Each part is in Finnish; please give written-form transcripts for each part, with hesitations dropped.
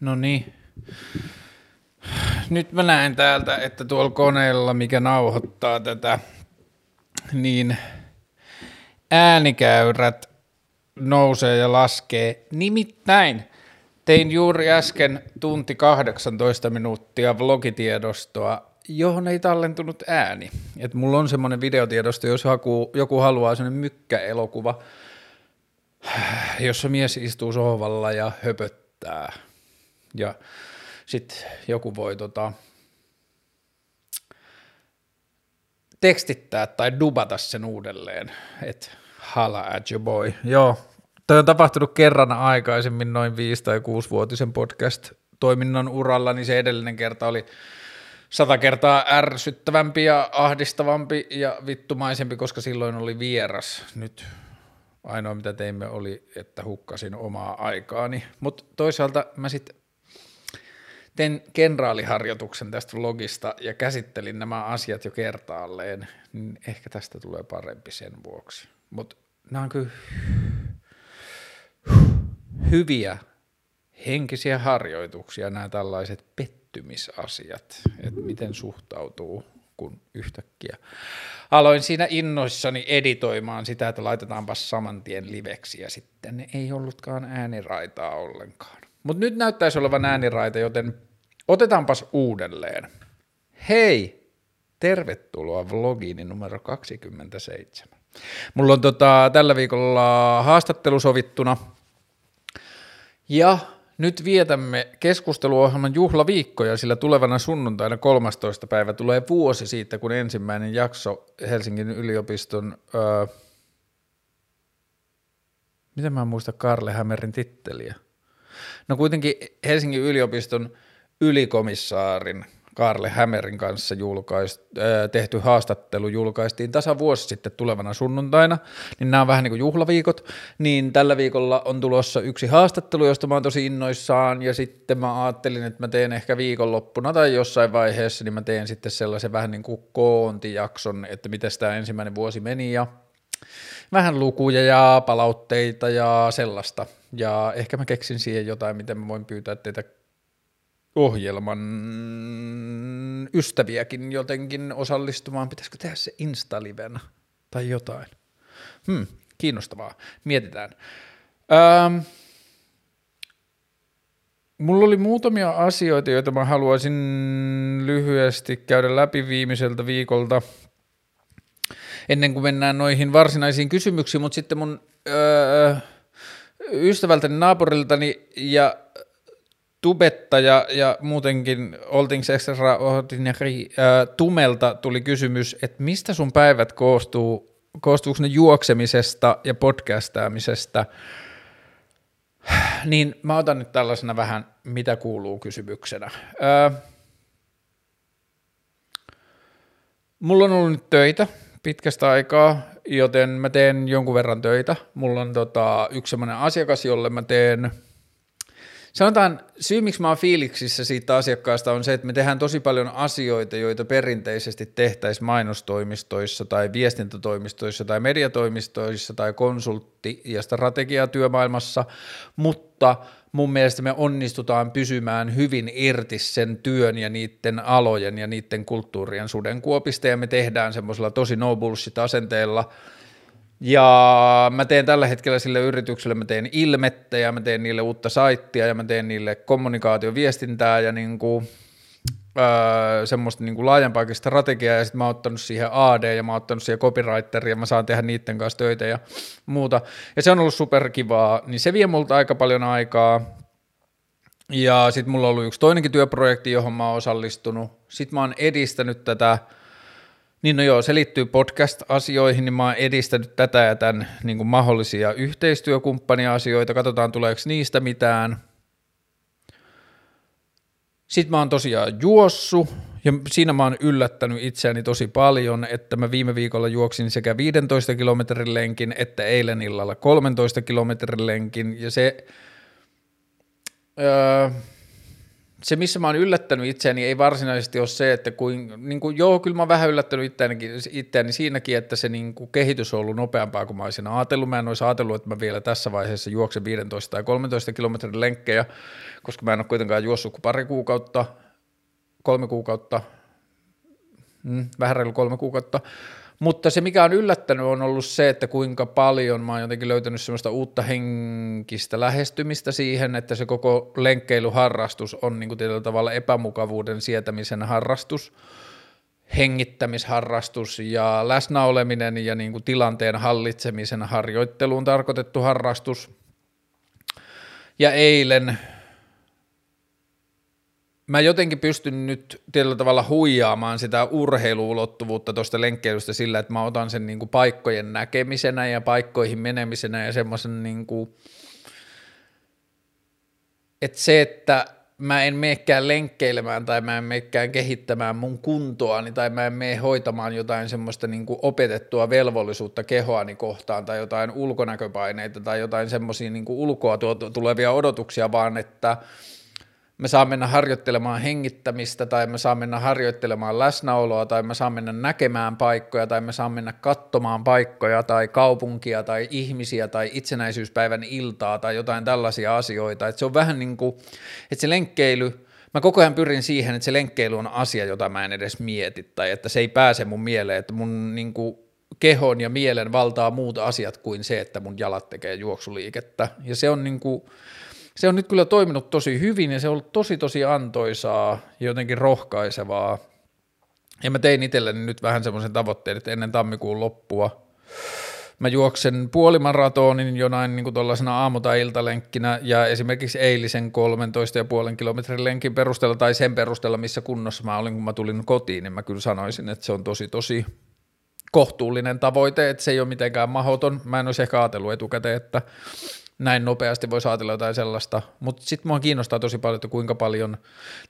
No niin. Nyt mä näen täältä, että tuolla koneella, mikä nauhoittaa tätä, niin äänikäyrät nousee ja laskee. Nimittäin tein juuri äsken tunti 18 minuuttia vlogitiedostoa, johon ei tallentunut ääni. Et mulla on semmoinen videotiedosto, jos joku haluaa semmoinen mykkäelokuva, jossa mies istuu sohvalla ja höpöttää. Ja sitten joku voi tekstittää tai dubata sen uudelleen, että holla at your boy. Joo, toi on tapahtunut kerran aikaisemmin noin 5- tai 6-vuotisen podcast-toiminnan uralla, niin se edellinen kerta oli 100 kertaa ärsyttävämpi ja ahdistavampi ja vittumaisempi, koska silloin oli vieras. Nyt ainoa mitä teimme oli, että hukkasin omaa aikaani, mutta toisaalta mä sitten tein kenraaliharjoituksen tästä vlogista ja käsittelin nämä asiat jo kertaalleen, niin ehkä tästä tulee parempi sen vuoksi. Mutta nämä on kyllä hyviä henkisiä harjoituksia, nämä tällaiset pettymisasiat, että miten suhtautuu, kun yhtäkkiä aloin siinä innoissani editoimaan sitä, että laitetaanpa saman tien liveksi ja sitten ei ollutkaan ääniraitaa ollenkaan. Mutta nyt näyttäisi olevan ääniraita, joten otetaanpas uudelleen. Hei, tervetuloa vlogiini numero 27. Mulla on tällä viikolla haastattelu sovittuna ja nyt vietämme keskusteluohjelman juhlaviikkoja, sillä tulevana sunnuntaina 13. päivä tulee vuosi siitä, kun ensimmäinen jakso Helsingin yliopiston, miten mä muistan Kaarle Hämerin titteliä? No kuitenkin Helsingin yliopiston ylikomissaarin Kaarle Hämerin kanssa tehty haastattelu julkaistiin tasavuosi sitten tulevana sunnuntaina, niin nämä on vähän niin kuin juhlaviikot, niin tällä viikolla on tulossa yksi haastattelu, josta mä oon tosi innoissaan, ja sitten mä ajattelin, että mä teen ehkä viikonloppuna tai jossain vaiheessa, niin mä teen sitten sellaisen vähän niin kuin koontijakson, että miten tämä ensimmäinen vuosi meni, ja vähän lukuja ja palautteita ja sellaista, ja ehkä mä keksin siihen jotain, miten mä voin pyytää teitä ohjelman ystäviäkin jotenkin osallistumaan. Pitäisikö tehdä se Insta-livenä tai jotain? Kiinnostavaa. Mietitään. Mulla oli muutamia asioita, joita mä haluaisin lyhyesti käydä läpi viimeiseltä viikolta ennen kuin mennään noihin varsinaisiin kysymyksiin, mutta sitten mun ystävältäni, naapuriltani ja tubettaja ja muutenkin Oltings Extraordinary Tumelta tuli kysymys, että mistä sun päivät koostuuko ne juoksemisesta ja podcastaamisesta, niin mä otan nyt tällaisena vähän mitä kuuluu kysymyksenä. Mulla on ollut nyt töitä pitkästä aikaa, joten mä teen jonkun verran töitä. Mulla on yksi sellainen asiakas, jolle mä teen. Sanotaan, syy miksi mä oon fiiliksissä siitä asiakkaasta on se, että me tehdään tosi paljon asioita, joita perinteisesti tehtäisiin mainostoimistoissa tai viestintätoimistoissa tai mediatoimistoissa tai konsultti- ja strategiatyömaailmassa, mutta mun mielestä me onnistutaan pysymään hyvin irti sen työn ja niiden alojen ja niiden kulttuurien sudenkuopista ja me tehdään semmoisella tosi no bullshit -asenteella. Ja mä teen tällä hetkellä sille yritykselle, mä teen ilmettä ja mä teen niille uutta saittia ja mä teen niille kommunikaatioviestintää ja semmoista laajempaakin strategiaa ja sit mä oon ottanut siihen AD ja mä oon ottanut siihen copywriteria ja mä saan tehdä niiden kanssa töitä ja muuta. Ja se on ollut superkivaa, niin se vie multa aika paljon aikaa. Ja sit mulla on ollut yksi toinenkin työprojekti, johon mä oon osallistunut. Sit mä oon edistänyt tätä. Niin no joo, se liittyy podcast-asioihin, niin mä oon edistänyt tätä ja tämän niin kuin mahdollisia yhteistyökumppania-asioita, katsotaan tuleeko niistä mitään. Sitten mä oon tosiaan juossut ja siinä mä oon yllättänyt itseäni tosi paljon, että mä viime viikolla juoksin sekä 15 kilometrin lenkin että eilen illalla 13 kilometrin lenkin ja se se, missä mä oon yllättänyt itseäni, ei varsinaisesti ole se, että kyllä mä oon vähän yllättänyt itseäni siinäkin, että se niin kuin kehitys on ollut nopeampaa kuin mä olisin ajatellut. Mä en olisi ajatellut, että mä vielä tässä vaiheessa juoksen 15 tai 13 kilometrin lenkkejä, koska mä en ole kuitenkaan juossut kuin vähän reilu 3 kuukautta. Mutta se, mikä on yllättänyt, on ollut se, että kuinka paljon mä oon jotenkin löytänyt semmoista uutta henkistä lähestymistä siihen, että se koko lenkkeilyharrastus on niin kuin tietyllä tavalla epämukavuuden sietämisen harrastus, hengittämisharrastus ja läsnäoleminen ja niin kuin tilanteen hallitsemisen harjoitteluun tarkoitettu harrastus. Ja eilen mä jotenkin pystyn nyt tietyllä tavalla huijaamaan sitä urheiluulottuvuutta tuosta lenkkeilystä sillä, että mä otan sen niin kuin paikkojen näkemisenä ja paikkoihin menemisenä ja semmoisen niin kuin, että se, että mä en menekään lenkkeilemään tai mä en menekään kehittämään mun kuntoani tai mä en mene hoitamaan jotain semmoista niin kuin opetettua velvollisuutta kehoani kohtaan tai jotain ulkonäköpaineita tai jotain semmoisia niin kuin ulkoa tulevia odotuksia, vaan että me saa mennä harjoittelemaan hengittämistä tai me saa mennä harjoittelemaan läsnäoloa tai me saa mennä näkemään paikkoja tai me saa mennä katsomaan paikkoja tai kaupunkia tai ihmisiä tai itsenäisyyspäivän iltaa tai jotain tällaisia asioita. Että se on vähän niin kuin, että se lenkkeily, mä koko ajan pyrin siihen, että se lenkkeily on asia, jota mä en edes mieti tai että se ei pääse mun mieleen, että mun niin kuin kehon ja mielen valtaa muut asiat kuin se, että mun jalat tekee juoksuliikettä ja se on niin kuin, se on nyt kyllä toiminut tosi hyvin ja se on ollut tosi antoisaa ja jotenkin rohkaisevaa. Ja mä tein itselleni nyt vähän semmoisen tavoitteen, että ennen tammikuun loppua mä juoksen puolimaratonin jonain niin kuin tuollaisena aamu- tai iltalenkkinä ja esimerkiksi eilisen 13,5 kilometrin lenkin perusteella tai sen perusteella, missä kunnossa mä olin, kun mä tulin kotiin, niin mä kyllä sanoisin, että se on tosi kohtuullinen tavoite, että se ei ole mitenkään mahdoton. Mä en olisi ehkä ajatellut etukäteen, että näin nopeasti voisi ajatella jotain sellaista, mutta sitten mua kiinnostaa tosi paljon, että kuinka paljon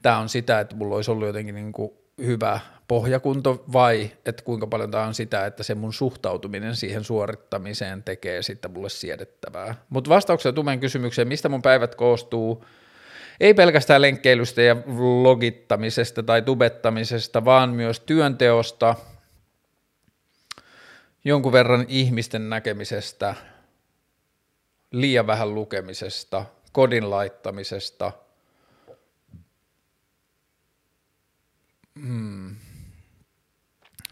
tämä on sitä, että mulla olisi ollut jotenkin niin kuin hyvä pohjakunto vai että kuinka paljon tämä on sitä, että se mun suhtautuminen siihen suorittamiseen tekee sitten mulle siedettävää. Mutta vastauksena Tumen kysymykseen, mistä mun päivät koostuu, ei pelkästään lenkkeilystä ja vlogittamisesta tai tubettamisesta, vaan myös työnteosta, jonkun verran ihmisten näkemisestä, liian vähän lukemisesta, kodin laittamisesta,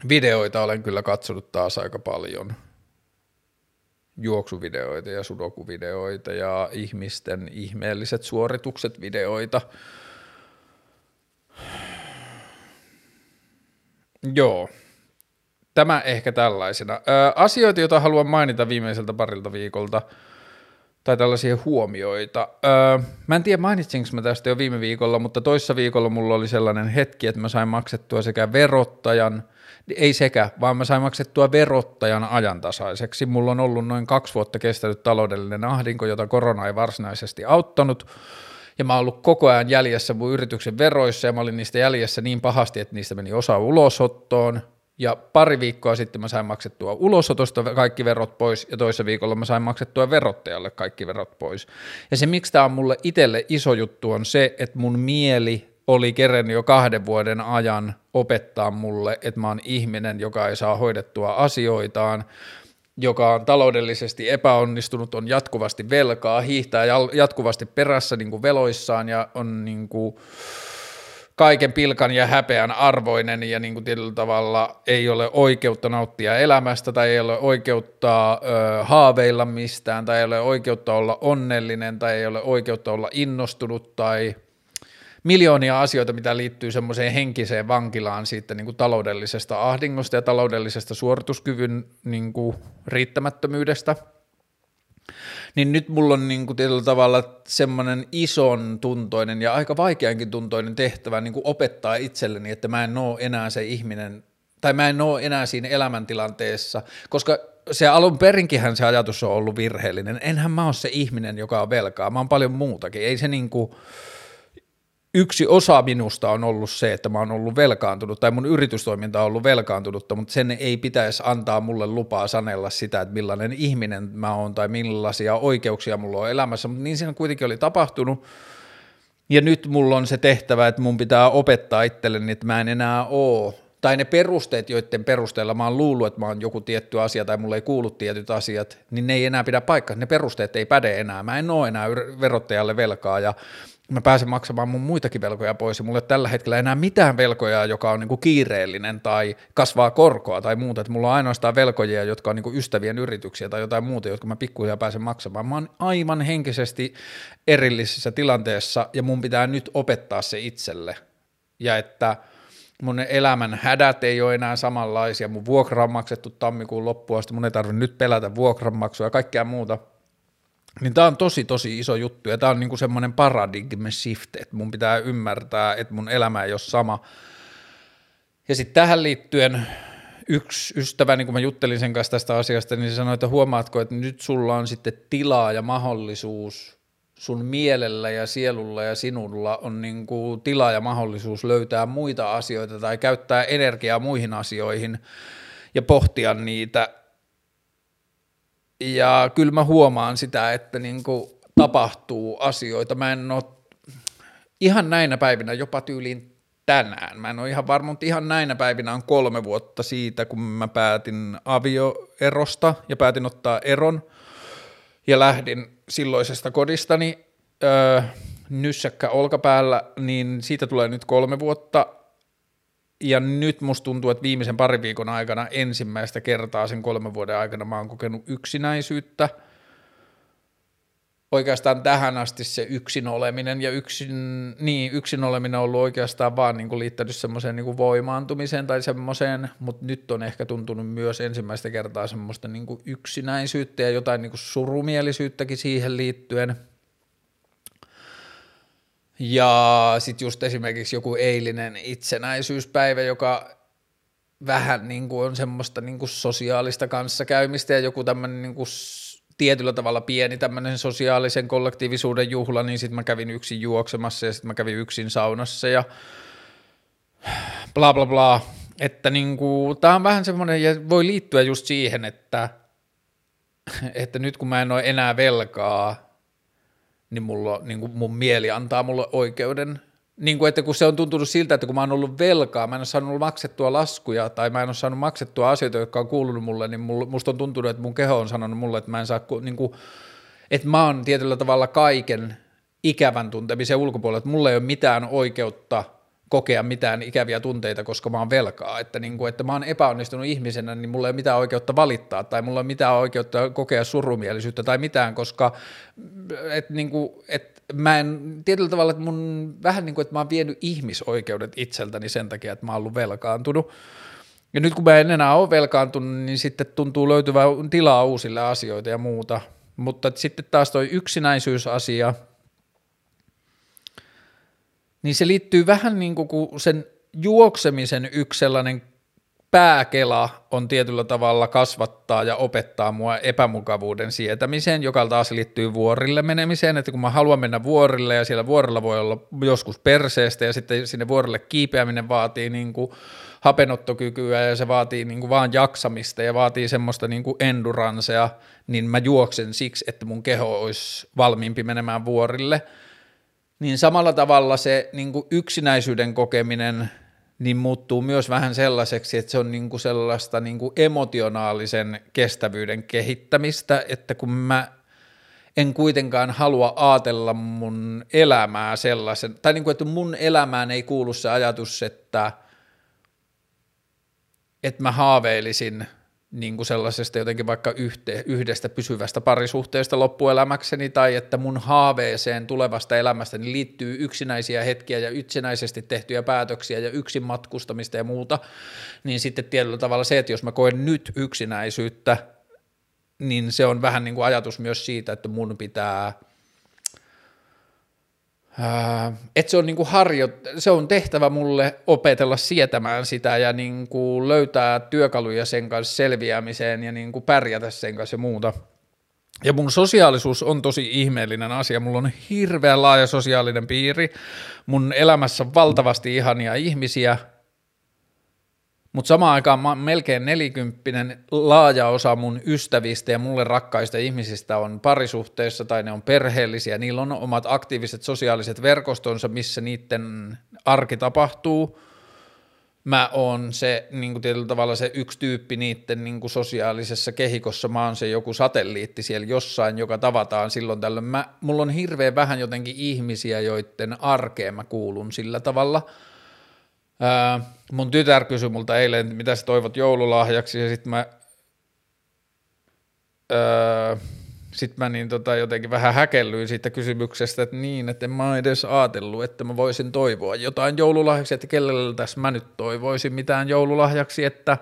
videoita olen kyllä katsonut taas aika paljon, juoksuvideoita ja sudokuvideoita ja ihmisten ihmeelliset suoritukset videoita, joo. Tämä ehkä tällaisena. Asioita, joita haluan mainita viimeiseltä parilta viikolta, tai tällaisia huomioita. Mä en tiedä, mainitsinko mä tästä jo viime viikolla, mutta toissa viikolla mulla oli sellainen hetki, että mä sain maksettua mä sain maksettua verottajan ajantasaiseksi. Mulla on ollut noin 2 vuotta kestänyt taloudellinen ahdinko, jota korona ei varsinaisesti auttanut, ja mä oon ollut koko ajan jäljessä mun yrityksen veroissa, ja mä olin niistä jäljessä niin pahasti, että niistä meni osa ulosottoon. Ja pari viikkoa sitten mä sain maksettua ulosotosta kaikki verot pois ja toisessa viikolla mä sain maksettua verottajalle kaikki verot pois. Ja se, miksi tämä on mulle itselle iso juttu, on se, että mun mieli oli kerennyt jo 2 vuoden ajan opettaa mulle, että mä oon ihminen, joka ei saa hoidettua asioitaan, joka on taloudellisesti epäonnistunut, on jatkuvasti velkaa, hiihtää jatkuvasti perässä niin kuin veloissaan ja on niin kuin kaiken pilkan ja häpeän arvoinen ja niin kuin tietyllä tavalla ei ole oikeutta nauttia elämästä tai ei ole oikeutta haaveilla mistään tai ei ole oikeutta olla onnellinen tai ei ole oikeutta olla innostunut tai miljoonia asioita, mitä liittyy semmoiseen henkiseen vankilaan siitä niin kuin taloudellisesta ahdingosta ja taloudellisesta suorituskyvyn niin kuin riittämättömyydestä. Niin nyt mulla on niin kuin tietyllä tavalla semmoinen ison tuntoinen ja aika vaikeankin tuntoinen tehtävä niin kuin opettaa itselleni, että mä en oo enää se ihminen, tai mä en oo enää siinä elämäntilanteessa, koska se alun perinkinhän se ajatus on ollut virheellinen, enhän mä oo se ihminen, joka on velkaa, mä oon paljon muutakin, ei se niin kuin yksi osa minusta on ollut se, että mä oon ollut velkaantunut tai mun yritystoiminta on ollut velkaantunutta, mutta sen ei pitäisi antaa mulle lupaa sanella sitä, että millainen ihminen mä oon tai millaisia oikeuksia mulla on elämässä, mutta niin siinä kuitenkin oli tapahtunut Ja nyt mulla on se tehtävä, että mun pitää opettaa itselleni, että mä en enää oo. Tai ne perusteet, joiden perusteella mä oon luullut, että mä oon joku tietty asia tai mulle ei kuulu tietyt asiat, niin ne ei enää pidä paikkaa. Ne perusteet ei päde enää. Mä en oo enää verottajalle velkaa ja mä pääsen maksamaan mun muitakin velkoja pois ja mulla ei ole tällä hetkellä enää mitään velkoja, joka on niinku kiireellinen tai kasvaa korkoa tai muuta. Että mulla on ainoastaan velkoja, jotka on niinku ystävien yrityksiä tai jotain muuta, jotka mä pikkuhiljaa pääsen maksamaan. Mä oon aivan henkisesti erillisessä tilanteessa ja mun pitää nyt opettaa se itselle. Ja että mun elämän hädät ei ole enää samanlaisia. Mun vuokra on maksettu tammikuun loppuun asti. Mun ei tarvitse nyt pelätä vuokranmaksua ja kaikkea muuta. Niin tää on tosi iso juttu ja tää on niinku semmoinen paradigm shift, että mun pitää ymmärtää, että mun elämä ei ole sama. Ja sitten tähän liittyen yksi ystävä, niin kun mä juttelin sen kanssa tästä asiasta, niin se sanoi, että huomaatko, että nyt sulla on sitten tilaa ja mahdollisuus sun mielellä ja sielulla ja sinulla on niinku tilaa ja mahdollisuus löytää muita asioita tai käyttää energiaa muihin asioihin ja pohtia niitä. Ja kyllä mä huomaan sitä, että niinku tapahtuu asioita. Mä en ole ihan näinä päivinä, jopa tyyliin tänään. Mä en ole ihan varma, mutta ihan näinä päivinä on 3 vuotta siitä, kun mä päätin avioerosta ja päätin ottaa eron. Ja lähdin silloisesta kodistani nyssäkkä olkapäällä, niin siitä tulee nyt 3 vuotta. Ja nyt musta tuntuu, että viimeisen parin viikon aikana ensimmäistä kertaa sen 3 vuoden aikana mä oon kokenut yksinäisyyttä. Oikeastaan tähän asti se yksin oleminen ja yksin oleminen on ollut oikeastaan vaan niin kuin liittänyt semmoiseen niin kuin voimaantumiseen tai semmoiseen, mutta nyt on ehkä tuntunut myös ensimmäistä kertaa semmoista niin kuin yksinäisyyttä ja jotain niin kuin surumielisyyttäkin siihen liittyen. Ja sitten just esimerkiksi joku eilinen itsenäisyyspäivä, joka vähän niin kuin on semmoista niin kuin sosiaalista kanssakäymistä ja joku tämmöinen niin kuin tietyllä tavalla pieni tämmöinen sosiaalisen kollektiivisuuden juhla, niin sitten mä kävin yksin juoksemassa ja sitten mä kävin yksin saunassa ja bla bla bla, että niinku tää on vähän semmoinen ja voi liittyä just siihen, että nyt kun mä en ole enää velkaa, niin mulla niinku mun mieli antaa mulle oikeuden. Niin kuin, että kun se on tuntunut siltä, että kun mä oon ollut velkaa, mä en ole saanut maksettua laskuja tai mä en ole saanut maksettua asioita, jotka on kuulunut mulle, niin musta on tuntunut, että mun keho on sanonut mulle, että mä en saa, niin kuin, että mä oon tietyllä tavalla kaiken ikävän tuntemisen ulkopuolella, että mulla ei ole mitään oikeutta kokea mitään ikäviä tunteita, koska mä oon velkaa, että, niin kuin, että mä oon epäonnistunut ihmisenä, niin mulla ei ole mitään oikeutta valittaa tai mulla ei ole mitään oikeutta kokea surumielisyyttä tai mitään, koska että niin kuin, että mä en tietyllä tavalla, että mun vähän niin kuin, että mä oon vienyt ihmisoikeudet itseltäni sen takia, että mä oon ollut velkaantunut. Ja nyt kun mä en enää ole velkaantunut, niin sitten tuntuu löytyvää tilaa uusille asioita ja muuta. Mutta sitten taas toi yksinäisyysasia, niin se liittyy vähän niin kuin sen juoksemisen yksi sellainen pääkela on tietyllä tavalla kasvattaa ja opettaa mua epämukavuuden sietämiseen, joka taas liittyy vuorille menemiseen, että kun mä haluan mennä vuorille ja siellä vuorilla voi olla joskus perseestä ja sitten sinne vuorille kiipeäminen vaatii niin kuin hapenottokykyä ja se vaatii niin kuin vaan jaksamista ja vaatii semmoista niin kuin endurancea, niin mä juoksen siksi, että mun keho olisi valmiimpi menemään vuorille, niin samalla tavalla se niin kuin yksinäisyyden kokeminen niin muuttuu myös vähän sellaiseksi, että se on niinku sellaista niinku emotionaalisen kestävyyden kehittämistä, että kun mä en kuitenkaan halua ajatella mun elämää sellaisen, tai niinku, että mun elämään ei kuulu se ajatus, että mä haaveilisin niinku sellaisesta jotenkin vaikka yhdestä pysyvästä parisuhteesta loppuelämäkseni, tai että mun haaveeseen tulevasta elämästäni liittyy yksinäisiä hetkiä ja yksinäisesti tehtyjä päätöksiä ja yksin matkustamista ja muuta, niin sitten tietyllä tavalla se, että jos mä koen nyt yksinäisyyttä, niin se on vähän niin kuin ajatus myös siitä, että mun pitää, että se on, niinku se on tehtävä mulle opetella sietämään sitä ja niinku löytää työkaluja sen kanssa selviämiseen ja niinku pärjätä sen kanssa ja muuta. Ja mun sosiaalisuus on tosi ihmeellinen asia, mulla on hirveän laaja sosiaalinen piiri, mun elämässä on valtavasti ihania ihmisiä, Mutta samaan aikaan mä melkein 40, laaja osa mun ystävistä ja mulle rakkaista ihmisistä on parisuhteessa tai ne on perheellisiä, niillä on omat aktiiviset sosiaaliset verkostonsa, missä niiden arki tapahtuu. Mä oon se niin tietyllä tavalla se yksi tyyppi niiden niin sosiaalisessa kehikossa, mä oon se joku satelliitti siellä jossain, joka tavataan silloin tällöin. Mulla on hirveän vähän jotenkin ihmisiä, joiden arkeen mä kuulun sillä tavalla. Mun tytär kysyi multa eilen, että mitä sä toivot joululahjaksi, ja sitten mä, jotenkin vähän häkellyin siitä kysymyksestä, että niin, että en mä edes ajatellut, että mä voisin toivoa jotain joululahjaksi, että kellellä tässä mä nyt toivoisin mitään joululahjaksi, että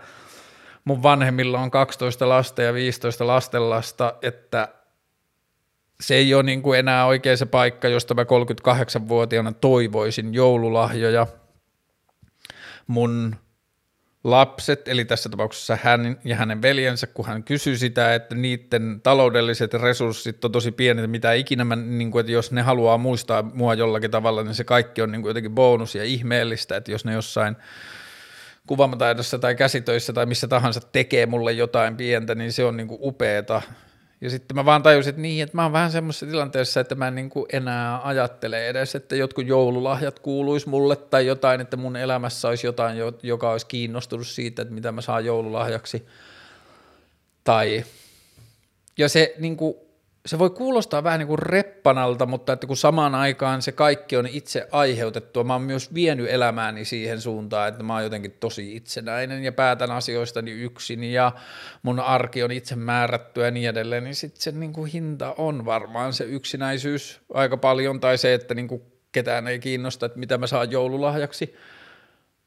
mun vanhemmilla on 12 lasta ja 15 lastenlasta, että se ei ole niin kuin enää oikein se paikka, josta mä 38-vuotiaana toivoisin joululahjoja. Mun lapset, eli tässä tapauksessa hän ja hänen veljensä, kun hän kysyi sitä, että niiden taloudelliset resurssit on tosi pienet, mitä ikinä mä, niin kuin, että jos ne haluaa muistaa mua jollakin tavalla, niin se kaikki on niin kuin jotenkin bonus ja ihmeellistä, että jos ne jossain kuvamataidassa tai käsitöissä tai missä tahansa tekee mulle jotain pientä, niin se on niin kuin upeeta. Ja sitten mä vaan tajusin, että niin, että mä oon vähän semmoisessa tilanteessa, että mä en niin kuin enää ajattele edes, että jotkut joululahjat kuuluis mulle tai jotain, että mun elämässä olisi jotain, joka olisi kiinnostunut siitä, että mitä mä saan joululahjaksi. Tai, ja se, niin kuin, se voi kuulostaa vähän niin kuin reppanalta, mutta että kun samaan aikaan se kaikki on itse aiheutettua, mä oon myös vienyt elämääni siihen suuntaan, että mä oon jotenkin tosi itsenäinen ja päätän asioistani yksin ja mun arki on itse määrättyä ja niin edelleen, niin sitten se niin kuin hinta on varmaan se yksinäisyys aika paljon tai se, että niin kuin ketään ei kiinnosta, että mitä mä saan joululahjaksi.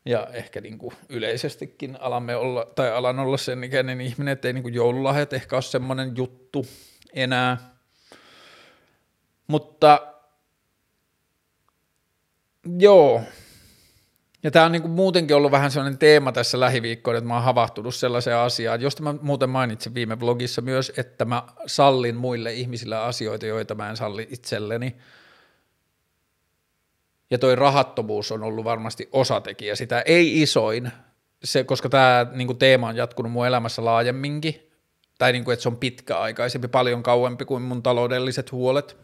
Ja ehkä niin kuin yleisestikin alan olla sen ikäinen ihminen, että ei niin kuin joululahjat ehkä ole semmoinen juttu enää. Mutta joo, ja tämä on niinku muutenkin ollut vähän sellainen teema tässä lähiviikkoina, että mä oon havahtunut sellaiseen asiaan, josta mä muuten mainitsin viime blogissa myös, että mä sallin muille ihmisille asioita, joita mä en salli itselleni. Ja toi rahattomuus on ollut varmasti osatekijä sitä, ei isoin, se, koska tämä niinku teema on jatkunut mun elämässä laajemminkin, tai niinku, että se on pitkäaikaisempi, paljon kauempi kuin mun taloudelliset huolet.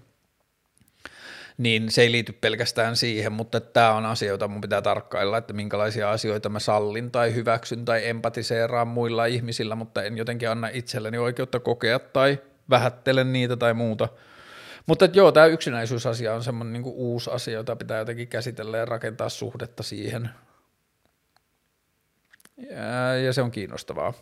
Niin se ei liity pelkästään siihen, mutta tämä on asia, jota mun pitää tarkkailla, että minkälaisia asioita mä sallin tai hyväksyn tai empatiseeraan muilla ihmisillä, mutta en jotenkin anna itselleni oikeutta kokea tai vähättele niitä tai muuta. Mutta joo, tämä yksinäisyysasia on semmoinen niinku uusi asia, jota pitää jotenkin käsitellä ja rakentaa suhdetta siihen. Ja se on kiinnostavaa.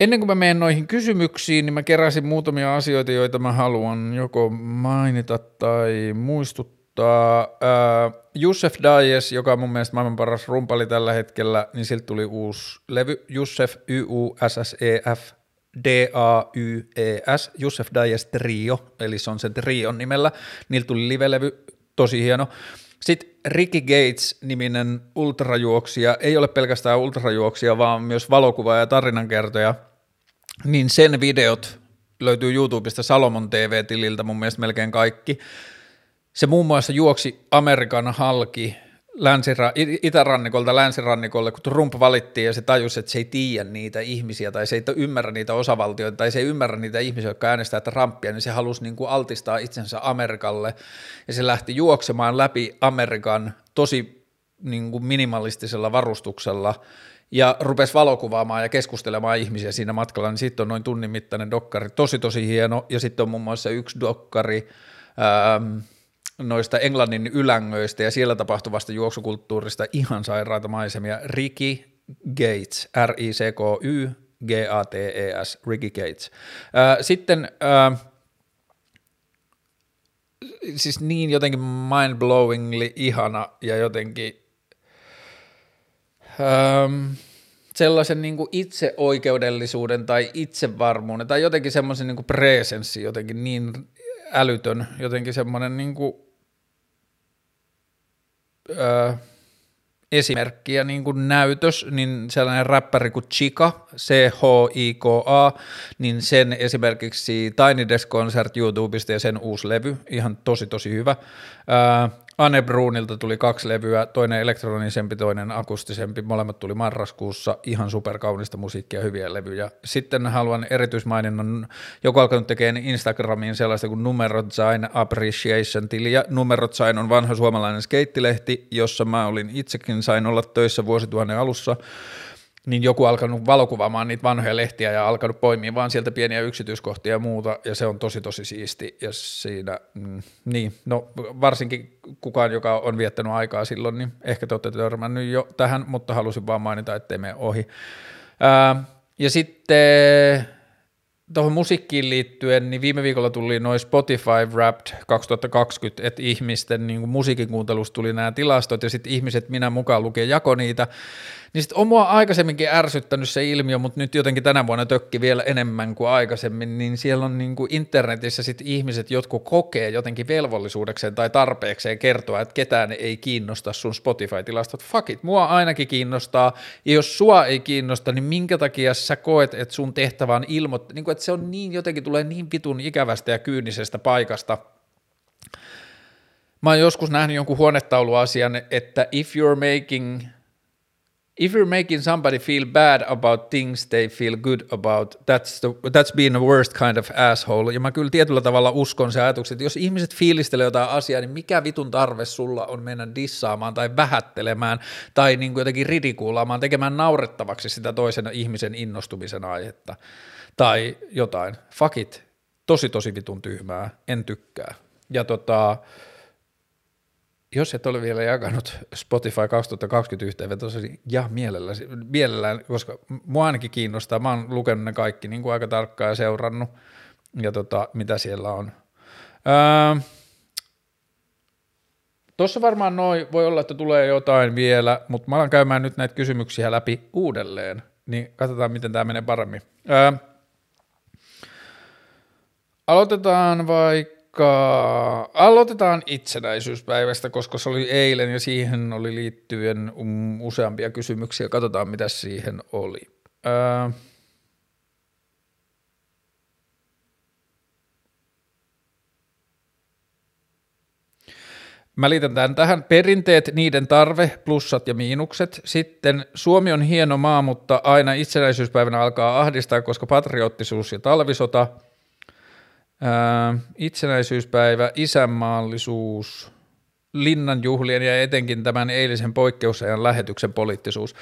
Ennen kuin mä menen noihin kysymyksiin, niin mä keräsin muutamia asioita, joita mä haluan joko mainita tai muistuttaa. Yussef Dayes, joka on mun mielestä maailman paras rumpali tällä hetkellä, niin siltä tuli uusi levy. Yussef, Yussef Dayes, Yussef Dayes Trio, eli se on sen trion nimellä. Niiltä tuli live-levy, tosi hieno. Sitten Ricky Gates-niminen ultrajuoksija, ei ole pelkästään ultrajuoksija, vaan myös valokuvaaja ja tarinankertoja, niin sen videot löytyy YouTubesta Salomon TV-tililtä mun mielestä melkein kaikki. Se muun muassa juoksi Amerikan halki itärannikolta länsirannikolle, kun Trump valittiin ja se tajusi, että se ei tiedä niitä ihmisiä tai se ei ymmärrä niitä osavaltioita tai se ei ymmärrä niitä ihmisiä, jotka äänestää Trumpia, niin se halusi niin kuin altistaa itsensä Amerikalle ja se lähti juoksemaan läpi Amerikan tosi niin kuin minimalistisella varustuksella ja rupesi valokuvaamaan ja keskustelemaan ihmisiä siinä matkalla, niin sitten on noin tunnin mittainen dokkari, tosi hieno ja sitten on muun muassa yksi dokkari, noista Englannin ylängöistä ja siellä tapahtuvasta juoksukulttuurista ihan sairaita maisemia. Ricky Gates, Rickygates, Ricky Gates. Sitten siis niin jotenkin mind-blowingly ihana ja jotenkin sellaisen niin kuin itseoikeudellisuuden tai itsevarmuuden tai jotenkin semmoisen niin kuin presenssi jotenkin niin älytön, jotenkin semmoinen niin kuin, esimerkki ja niin kuin näytös, niin sellainen räppäri kuin Chika, Chika, niin sen esimerkiksi Tiny Desk Concert YouTubesta ja sen uusi levy, ihan tosi hyvä. Anne Bruunilta tuli 2 levyä, toinen elektronisempi, toinen akustisempi, molemmat tuli marraskuussa, ihan superkaunista musiikkia, hyviä levyjä. Sitten haluan erityismaininnan, joku alkanut tekemään Instagramiin sellaista kuin Numero Design Appreciation-tiliä. Numero Design on vanha suomalainen skeittilehti, jossa mä olin itsekin, sain olla töissä vuosituhannen alussa, niin joku alkanut valokuvaamaan niitä vanhoja lehtiä ja alkanut poimia vaan sieltä pieniä yksityiskohtia ja muuta, ja se on tosi siisti, ja siinä, niin, no varsinkin kukaan, joka on viettänyt aikaa silloin, niin ehkä te olette törmännyt jo tähän, mutta halusin vaan mainita, ettei mene ohi. Ja sitten tuohon musiikkiin liittyen, niin viime viikolla tuli noin Spotify Wrapped 2020, että ihmisten niin kuin musiikin kuuntelusta tuli nämä tilastot, ja sitten ihmiset, minä mukaan lukien, jako niitä, niin sitten on mua aikaisemminkin ärsyttänyt se ilmiö, mutta nyt jotenkin tänä vuonna tökki vielä enemmän kuin aikaisemmin, niin siellä on niin kuin internetissä sitten ihmiset, jotkut kokee jotenkin velvollisuudekseen tai tarpeekseen kertoa, että ketään ei kiinnosta sun Spotify-tilastot. Fuck it, mua ainakin kiinnostaa, ja jos sua ei kiinnosta, niin minkä takia sä koet, että sun tehtävä on ilmoittaa, niin kuin, että se on niin jotenkin, tulee niin vitun ikävästä ja kyynisestä paikasta. Mä oon joskus nähnyt jonkun huonetauluasian, että If you're making somebody feel bad about things they feel good about, that's being the worst kind of asshole. Ja mä kyllä tietyllä tavalla uskon se ajatukset, että jos ihmiset fiilistelee jotain asiaa, niin mikä vitun tarve sulla on mennä dissaamaan tai vähättelemään tai niin kuin jotenkin ridikuulaamaan, tekemään naurettavaksi sitä toisen ihmisen innostumisen aihetta tai jotain. Fuck it. Tosi vitun tyhmää. En tykkää. Ja jos et ole vielä jakanut Spotify 2021 vetosi, ja mielellään, koska mua ainakin kiinnostaa, mä oon lukenut ne kaikki niin kuin aika tarkkaan ja seurannut, ja mitä siellä on. Tuossa varmaan noin, voi olla, että tulee jotain vielä, mutta mä alan käymään nyt näitä kysymyksiä läpi uudelleen, niin katsotaan, miten tämä menee paremmin. Aloitetaan Aloitetaan itsenäisyyspäivästä, koska se oli eilen ja siihen oli liittyen useampia kysymyksiä. Katsotaan, mitä siihen oli. Mä liitän tähän perinteet, niiden tarve, plussat ja miinukset. Sitten Suomi on hieno maa, mutta aina itsenäisyyspäivänä alkaa ahdistaa, koska patriottisuus ja talvisota. Itsenäisyyspäivä, isänmaallisuus, linnanjuhlien ja etenkin tämän eilisen poikkeusajan lähetyksen poliittisuus.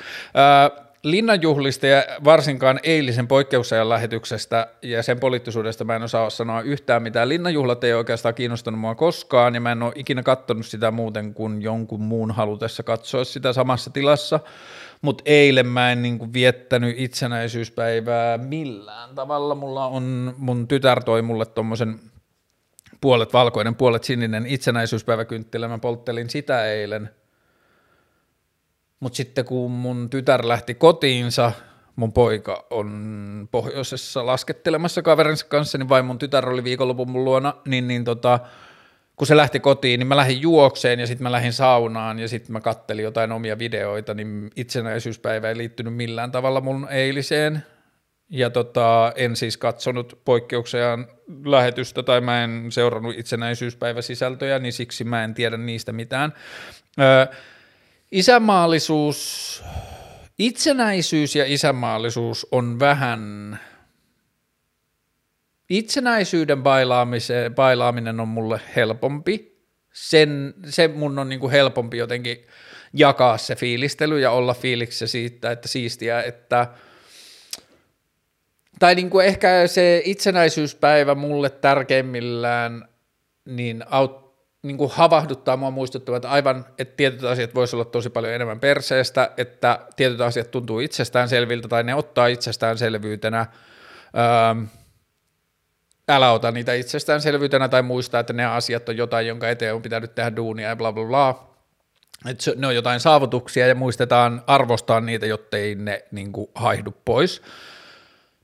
Linnanjuhlista ja varsinkaan eilisen poikkeusajan lähetyksestä ja sen poliittisuudesta mä en osaa sanoa yhtään mitään. Linnanjuhlat ei oikeastaan kiinnostanut mua koskaan ja mä en ole ikinä katsonut sitä muuten kuin jonkun muun halutessa katsoa sitä samassa tilassa, mutta eilen mä en niin kuin viettänyt itsenäisyyspäivää millään tavalla. Mun tytär toi mulle tommosen puolet valkoinen, puolet sininen itsenäisyyspäiväkynttilä, mä polttelin sitä eilen. Mutta sitten kun mun tytär lähti kotiinsa, mun poika on pohjoisessa laskettelemassa kaverinsa kanssa, niin vain mun tytär oli viikonlopun mun luona, niin kun se lähti kotiin, niin mä lähdin juokseen ja sitten mä lähdin saunaan ja sitten mä kattelin jotain omia videoita, niin itsenäisyyspäivä ei liittynyt millään tavalla mun eiliseen. Ja en siis katsonut poikkeukseen lähetystä tai mä en seurannut itsenäisyyspäiväsisältöjä, niin siksi mä en tiedä niistä mitään. Isänmaallisuus, itsenäisyys ja isänmaallisuus on vähän, itsenäisyyden bailaaminen on mulle helpompi, se mun on niinku helpompi jotenkin jakaa se fiilistely ja olla fiiliksissä siitä, että siistiä, että tai niinku ehkä se itsenäisyyspäivä mulle tärkeimmillään niin niin kuin havahduttaa mua muistuttamaan, että aivan, että tietyt asiat voisi olla tosi paljon enemmän perseestä, että tietyt asiat tuntuu itsestäänselviltä tai ne ottaa itsestäänselvyytenä, älä ota niitä itsestäänselvyytenä tai muista, että ne asiat on jotain, jonka eteen on pitänyt tehdä duunia ja bla bla bla, että ne on jotain saavutuksia ja muistetaan arvostaa niitä, jottei ne niin kuin haihdu pois.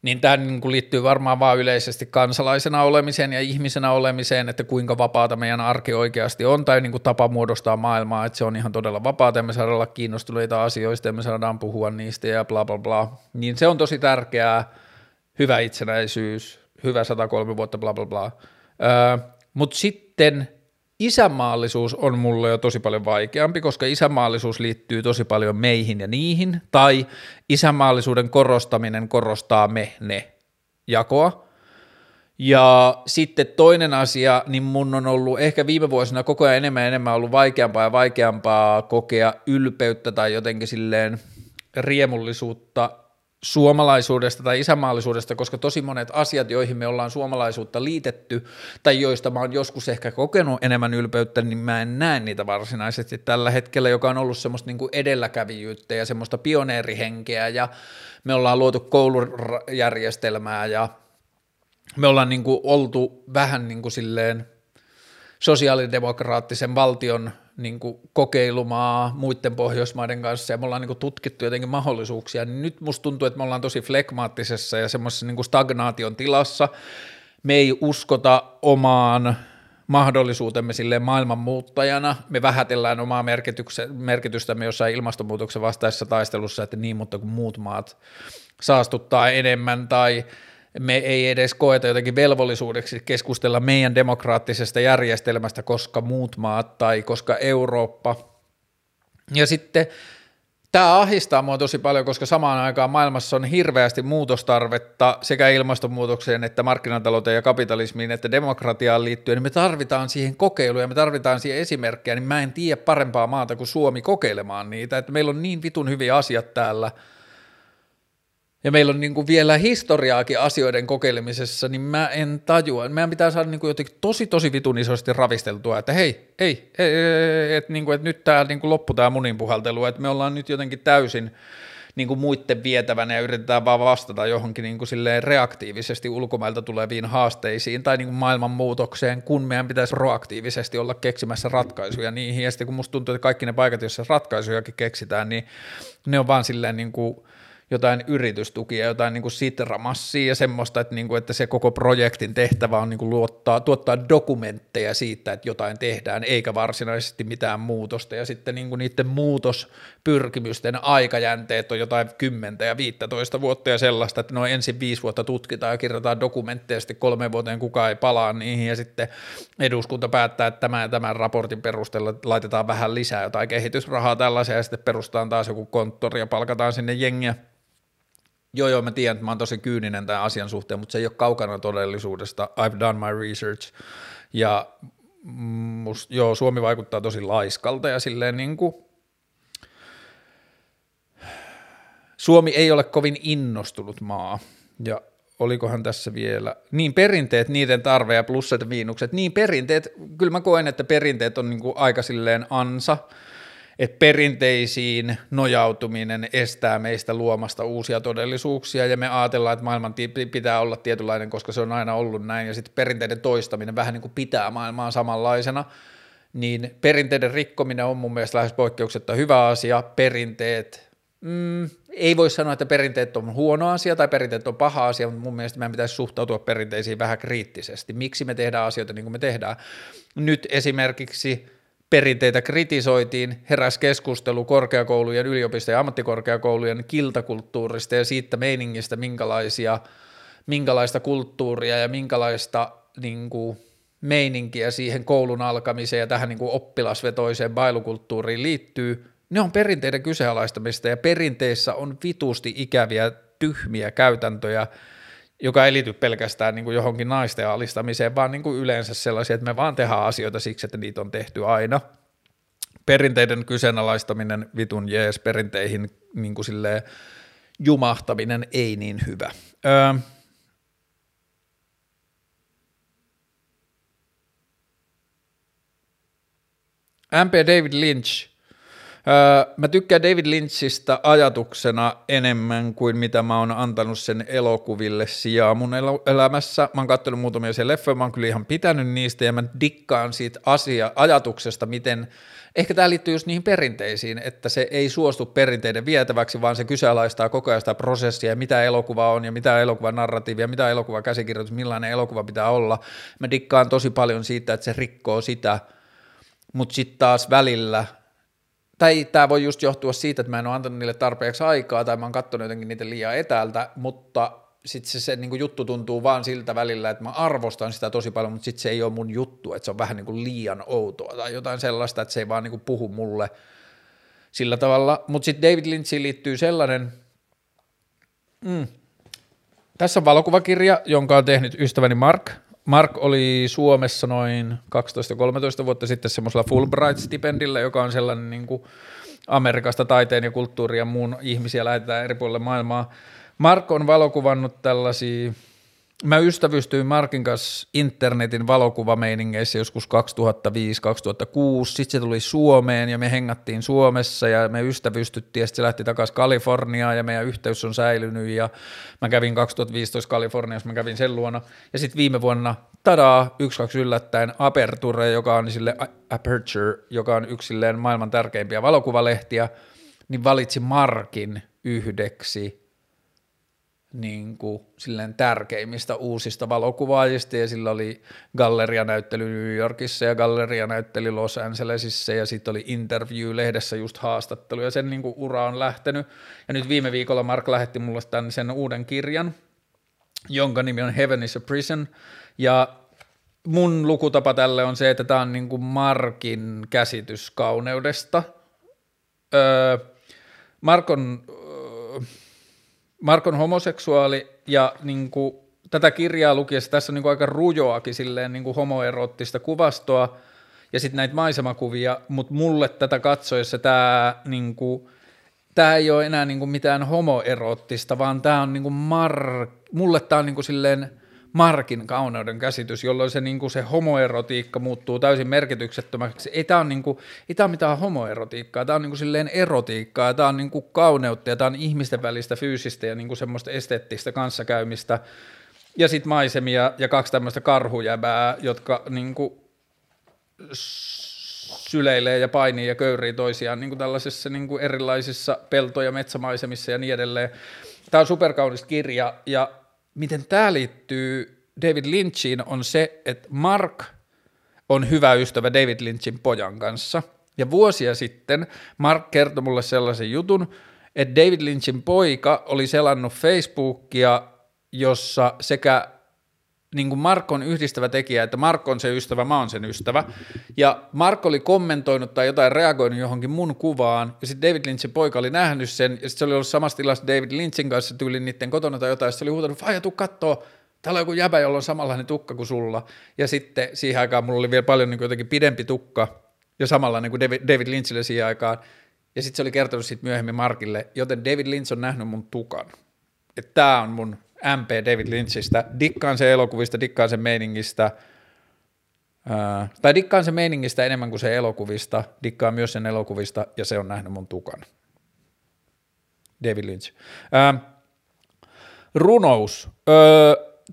Niin tämä liittyy varmaan vaan yleisesti kansalaisena olemiseen ja ihmisenä olemiseen, että kuinka vapaata meidän arki oikeasti on tai tapa muodostaa maailmaa, että se on ihan todella vapaata ja me saadaan olla kiinnostuneita asioista ja me saadaan puhua niistä ja bla bla bla. Niin se on tosi tärkeää, hyvä itsenäisyys, hyvä 103 vuotta bla bla bla. Mutta sitten Isänmaallisuus on mulle jo tosi paljon vaikeampi, koska isänmaallisuus liittyy tosi paljon meihin ja niihin, tai isänmaallisuuden korostaminen korostaa me-ne-jakoa. Ja sitten toinen asia, niin mun on ollut ehkä viime vuosina koko ajan enemmän ja enemmän ollut vaikeampaa ja vaikeampaa kokea ylpeyttä tai jotenkin silleen riemullisuutta suomalaisuudesta tai isänmaallisuudesta, koska tosi monet asiat, joihin me ollaan suomalaisuutta liitetty tai joista mä oon joskus ehkä kokenut enemmän ylpeyttä, niin mä en näe niitä varsinaisesti tällä hetkellä, joka on ollut semmoista niin kuin edelläkävijyyttä ja semmoista pioneerihenkeä ja me ollaan luotu koulujärjestelmää ja me ollaan niin kuin oltu vähän niin kuin silleen sosiaalidemokraattisen valtion niin kuin kokeilumaa muiden Pohjoismaiden kanssa ja me ollaan niin kuin tutkittu jotenkin mahdollisuuksia, niin nyt musta tuntuu, että me ollaan tosi flekmaattisessa ja semmoisessa niin kuin stagnaation tilassa. Me ei uskota omaan mahdollisuutemme silleen maailmanmuuttajana, me vähätellään omaa merkitystämme jossain ilmastonmuutoksen vastaisessa taistelussa, että niin, mutta kun muut maat saastuttaa enemmän tai me ei edes koeta jotenkin velvollisuudeksi keskustella meidän demokraattisesta järjestelmästä, koska muut maat tai koska Eurooppa. Ja sitten tämä ahdistaa mua tosi paljon, koska samaan aikaan maailmassa on hirveästi muutostarvetta sekä ilmastonmuutokseen että markkinatalouteen ja kapitalismiin että demokratiaan liittyen, niin me tarvitaan siihen kokeiluja, me tarvitaan siihen esimerkkejä, niin mä en tiedä parempaa maata kuin Suomi kokeilemaan niitä, että meillä on niin vitun hyviä asiat täällä. Ja meillä on niin kuin vielä historiaakin asioiden kokeilemisessa, niin mä en tajua. Meidän pitää saada niin kuin jotenkin tosi vitun isosti ravisteltua, että että nyt tämä niin kuin loppu tämä munin puhaltelu, että me ollaan nyt jotenkin täysin niin kuin muitten vietävänä ja yritetään vaan vastata johonkin niin kuin silleen reaktiivisesti ulkomailta tuleviin haasteisiin tai niin kuin maailmanmuutokseen, kun meidän pitäisi proaktiivisesti olla keksimässä ratkaisuja niihin. Ja sitten kun musta tuntuu, että kaikki ne paikat, joissa ratkaisujakin keksitään, niin ne on vaan silleen niin kuin jotain yritystukia, jotain niin kuin sitramassia ja semmoista, että, niin kuin, että se koko projektin tehtävä on niin kuin tuottaa dokumentteja siitä, että jotain tehdään, eikä varsinaisesti mitään muutosta, ja sitten niin kuin niiden muutospyrkimysten aikajänteet on jotain 10 ja 15 vuotta ja sellaista, että noin ensin 5 vuotta tutkitaan ja kirjataan dokumentteja, sitten 3 vuoteen kukaan ei palaa niihin, ja sitten eduskunta päättää, että tämän raportin perusteella laitetaan vähän lisää jotain kehitysrahaa tällaisia, ja sitten perustetaan taas joku konttori ja palkataan sinne jengiä. Joo, mä tiedän, että mä oon tosi kyyninen tämän asian suhteen, mutta se ei ole kaukana todellisuudesta. I've done my research. Ja Suomi vaikuttaa tosi laiskalta ja silleen niin kuin Suomi ei ole kovin innostunut maa. Ja olikohan tässä vielä, niin perinteet, niiden tarve ja plusset ja miinukset, niin perinteet, kyllä mä koen, että perinteet on niin kuin aika silleen ansa, että perinteisiin nojautuminen estää meistä luomasta uusia todellisuuksia ja me ajatellaan, että maailman pitää olla tietynlainen, koska se on aina ollut näin ja sitten perinteiden toistaminen vähän niin kuin pitää maailmaa samanlaisena, niin perinteiden rikkominen on mun mielestä lähes poikkeuksetta hyvä asia, perinteet, ei voi sanoa, että perinteet on huono asia tai perinteet on paha asia, mutta mun mielestä meidän pitäisi suhtautua perinteisiin vähän kriittisesti, miksi me tehdään asioita niin kuin me tehdään. Nyt esimerkiksi perinteitä kritisoitiin, heräsi keskustelu korkeakoulujen, yliopistojen ja ammattikorkeakoulujen kiltakulttuurista ja siitä meiningistä, minkälaista kulttuuria ja minkälaista niin kuin meininkiä siihen koulun alkamiseen ja tähän niin kuin oppilasvetoiseen bailukulttuuriin liittyy. Ne on perinteiden kyseenalaistamista ja perinteissä on vitusti ikäviä, tyhmiä käytäntöjä, joka ei liity pelkästään niin kuin johonkin naisten alistamiseen, vaan niin kuin yleensä sellaisia, että me vaan tehdään asioita siksi, että niitä on tehty aina. Perinteiden kyseenalaistaminen, vitun jees, perinteihin niin kuin silleen jumahtaminen ei niin hyvä. MP David Lynch. Mä tykkään David Lynchistä ajatuksena enemmän kuin mitä mä oon antanut sen elokuville sijaan mun elämässä. Mä oon kattonut muutamia sen leffoja, mä oon kyllä ihan pitänyt niistä ja mä dikkaan siitä ajatuksesta, miten ehkä tää liittyy just niihin perinteisiin, että se ei suostu perinteiden vietäväksi, vaan se kyseenalaistaa koko ajan sitä prosessia ja mitä elokuva on ja mitä elokuvan narratiivia, mitä elokuvan käsikirjoitus, millainen elokuva pitää olla. Mä dikkaan tosi paljon siitä, että se rikkoo sitä, mutta sitten taas välillä. Tai tämä voi just johtua siitä, että mä en ole antanut niille tarpeeksi aikaa tai mä oon katsonut jotenkin niitä liian etäältä, mutta sitten se niin kuin juttu tuntuu vaan siltä välillä, että mä arvostan sitä tosi paljon, mutta sitten se ei ole mun juttu, että se on vähän niin kuin liian outoa tai jotain sellaista, että se ei vaan niin kuin puhu mulle sillä tavalla. Mutta sitten David Lynchiin liittyy sellainen, tässä on valokuvakirja, jonka on tehnyt ystäväni Mark. Mark oli Suomessa noin 12-13 vuotta sitten semmoisella Fulbright-stipendillä, joka on sellainen niin kuin Amerikasta taiteen ja kulttuurin ja muun ihmisiä lähetetään eri puolille maailmaa. Mark on valokuvannut tällaisia, mä ystävystyin Markin kanssa internetin valokuvameiningeissä joskus 2005-2006, sitten se tuli Suomeen ja me hengattiin Suomessa ja me ystävystyttiin ja sitten se lähti takaisin Kaliforniaan ja meidän yhteys on säilynyt ja mä kävin 2015 Kaliforniassa, mä kävin sen luona ja sitten viime vuonna, tadaa, 1-2 yllättäen Aperture, joka on yksilleen maailman tärkeimpiä valokuvalehtiä, niin valitsi Markin yhdeksi niin kuin silleen tärkeimmistä uusista valokuvaajista ja sillä oli gallerianäyttely New Yorkissa ja gallerianäyttely Los Angelesissa ja sitten oli Interview-lehdessä just haastattelu ja sen niin kuin ura on lähtenyt ja nyt viime viikolla Mark lähetti mulle tämän sen uuden kirjan, jonka nimi on Heaven is a Prison ja mun lukutapa tälle on se, että tämä on niin kuin Markin käsitys kauneudesta. Mark on homoseksuaali ja niin kuin, tätä kirjaa lukiessa tässä on niin kuin, aika rujoakin silleen, niin kuin homoeroottista kuvastoa ja sitten näitä maisemakuvia, mutta mulle tätä katsoessa tämä niin kuin, tämä ei ole enää niin kuin, mitään homoeroottista, vaan tämä on niin kuin mulle tämä on niin kuin, silleen Markin kauneuden käsitys, jolloin se, niin kuin, se homoerotiikka muuttuu täysin merkityksettömäksi. Ei tämä ole, niin kuin, ei tämä ole mitään homoerotiikkaa, tämä on niin kuin, silleen erotiikkaa, ja tämä on niin kuin, kauneutta ja tämä on ihmisten välistä fyysistä ja niin kuin, semmoista esteettistä kanssakäymistä. Ja sitten maisemia ja 2 tämmöistä karhujäbää, jotka niin kuin, syleilee ja painii ja köyrii toisiaan niin kuin, tällaisissa niin kuin, erilaisissa pelto- ja metsämaisemissa ja niin edelleen. Tämä on superkaunis kirja ja miten tämä liittyy David Lynchiin on se, että Mark on hyvä ystävä David Lynchin pojan kanssa. Ja vuosia sitten Mark kertoi mulle sellaisen jutun, että David Lynchin poika oli selannut Facebookia, jossa sekä niin kuin Mark on yhdistävä tekijä, että Mark on se ystävä, mä oon sen ystävä. Ja Mark oli kommentoinut tai jotain reagoinut johonkin mun kuvaan, ja sitten David Lynchin poika oli nähnyt sen, ja sitten se oli ollut samassa tilassa David Lynchin kanssa tyylin niiden kotona tai jotain, ja se oli huutanut, faija tuu kattoo, täällä on joku jäbä, jolla on samanlainen tukka kuin sulla. Ja sitten siihen aikaan mulla oli vielä paljon niin kuin jotenkin pidempi tukka, ja samanlainen kuin David Lynchille siihen aikaan, ja sitten se oli kertonut siitä myöhemmin Markille, joten David Lynch on nähnyt mun tukan. Että tää on mun MP David Lynchistä, dikkaan sen elokuvista, dikkaan sen meiningistä, tai dikkaan sen meiningistä enemmän kuin sen elokuvista, dikkaan myös sen elokuvista, ja se on nähnyt mun tukan. David Lynch. Runous.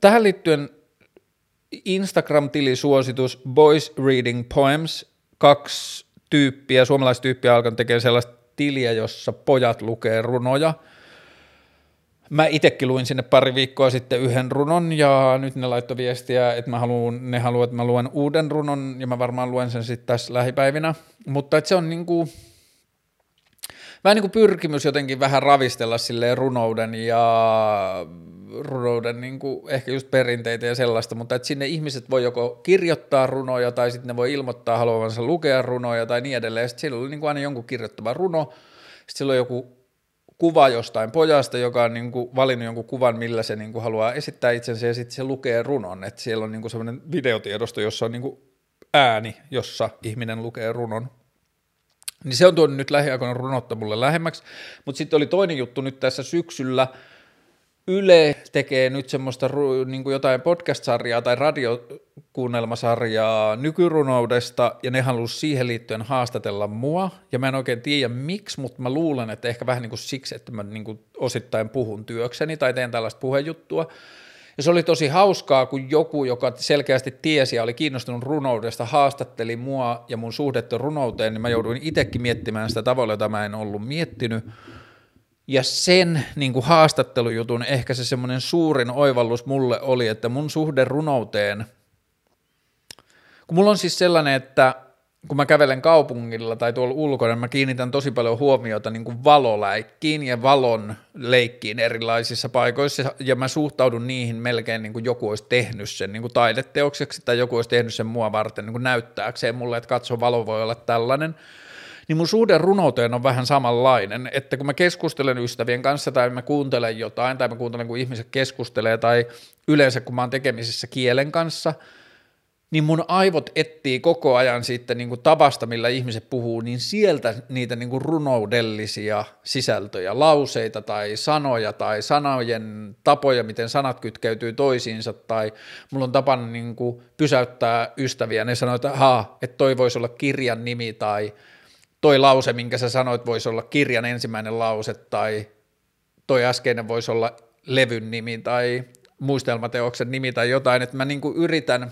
Tähän liittyen Instagram-tilisuositus Boys Reading Poems, 2 tyyppiä, suomalaistyyppiä alkan tekee sellaista tiliä, jossa pojat lukee runoja. Mä itsekin luin sinne pari viikkoa sitten yhden runon ja nyt ne laittoi viestiä, että ne haluaa, että mä luen uuden runon ja mä varmaan luen sen sitten tässä lähipäivinä, mutta että se on niinku, vähän niinku pyrkimys jotenkin vähän ravistella silleen runouden ja runouden niinku ehkä just perinteitä ja sellaista, mutta että sinne ihmiset voi joko kirjoittaa runoja tai sitten ne voi ilmoittaa haluavansa lukea runoja tai niin edelleen, sitten siellä oli niinku aina jonkun kirjoittama runo, sitten siellä on joku kuva jostain pojasta, joka on niin kuin valinnut jonkun kuvan, millä se niin kuin haluaa esittää itsensä, ja sitten se lukee runon. Et siellä on niin kuin sellainen videotiedosto, jossa on niin kuin ääni, jossa ihminen lukee runon. Niin se on tuonut nyt lähiaikoina runotta mulle lähemmäksi. Mutta sitten oli toinen juttu nyt tässä syksyllä. Yle tekee nyt semmoista niin kuin jotain podcast-sarjaa tai radiokuunnelmasarjaa nykyrunoudesta, ja ne halusi siihen liittyen haastatella mua, ja mä en oikein tiedä miksi, mutta mä luulen, että ehkä vähän niin kuin siksi, että mä niin kuin osittain puhun työkseni tai teen tällaista puhejuttua, ja se oli tosi hauskaa, kun joku, joka selkeästi tiesi ja oli kiinnostunut runoudesta, haastatteli mua ja mun suhdetta runouteen, niin mä jouduin itsekin miettimään sitä tavalla, jota mä en ollut miettinyt. Ja sen niin kuin haastattelujutun ehkä se semmoinen suurin oivallus mulle oli, että mun suhde runouteen, kun mulla on siis sellainen, että kun mä kävelen kaupungilla tai tuolla ulkona, mä kiinnitän tosi paljon huomiota niin kuin valoläikkiin ja valon leikkiin erilaisissa paikoissa, ja mä suhtaudun niihin melkein niin kuin joku olisi tehnyt sen niin kuin taideteokseksi tai joku olisi tehnyt sen mua varten niin kuin näyttääkseen mulle, että katso, valo voi olla tällainen. Niin mun suhde runouteen on vähän samanlainen, että kun mä keskustelen ystävien kanssa tai mä kuuntelen jotain tai mä kuuntelen, kun ihmiset keskustelee tai yleensä kun mä oon tekemisissä kielen kanssa, niin mun aivot etsii koko ajan siitä niin kuin tavasta, millä ihmiset puhuu, niin sieltä niitä niin kuin runoudellisia sisältöjä, lauseita tai sanoja tai sanojen tapoja, miten sanat kytkeytyy toisiinsa, tai mulla on tapana niin kuin pysäyttää ystäviä, ne sanoo, että haa, että toi voisi olla kirjan nimi, tai toi lause, minkä sä sanoit, voisi olla kirjan ensimmäinen lause, tai toi äskeinen voisi olla levyn nimi, tai muistelmateoksen nimi, tai jotain, että mä niin kuin yritän.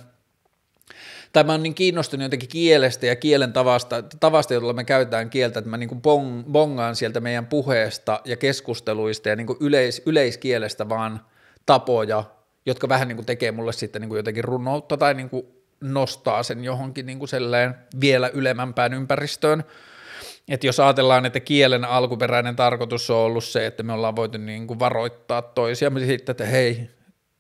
Tai mä oon niin kiinnostunut jotenkin kielestä ja kielen tavasta, jolla me käytetään kieltä, että mä niin kuin bongaan sieltä meidän puheesta ja keskusteluista ja niin kuin yleiskielestä vaan tapoja, jotka vähän niin kuin tekee mulle sitten niin kuin jotenkin runoutta tai niin kuin nostaa sen johonkin niin kuin selleen vielä ylemmämpään ympäristöön. Että jos ajatellaan, että kielen alkuperäinen tarkoitus on ollut se, että me ollaan voitu niin kuin varoittaa toisiamme siitä, että hei,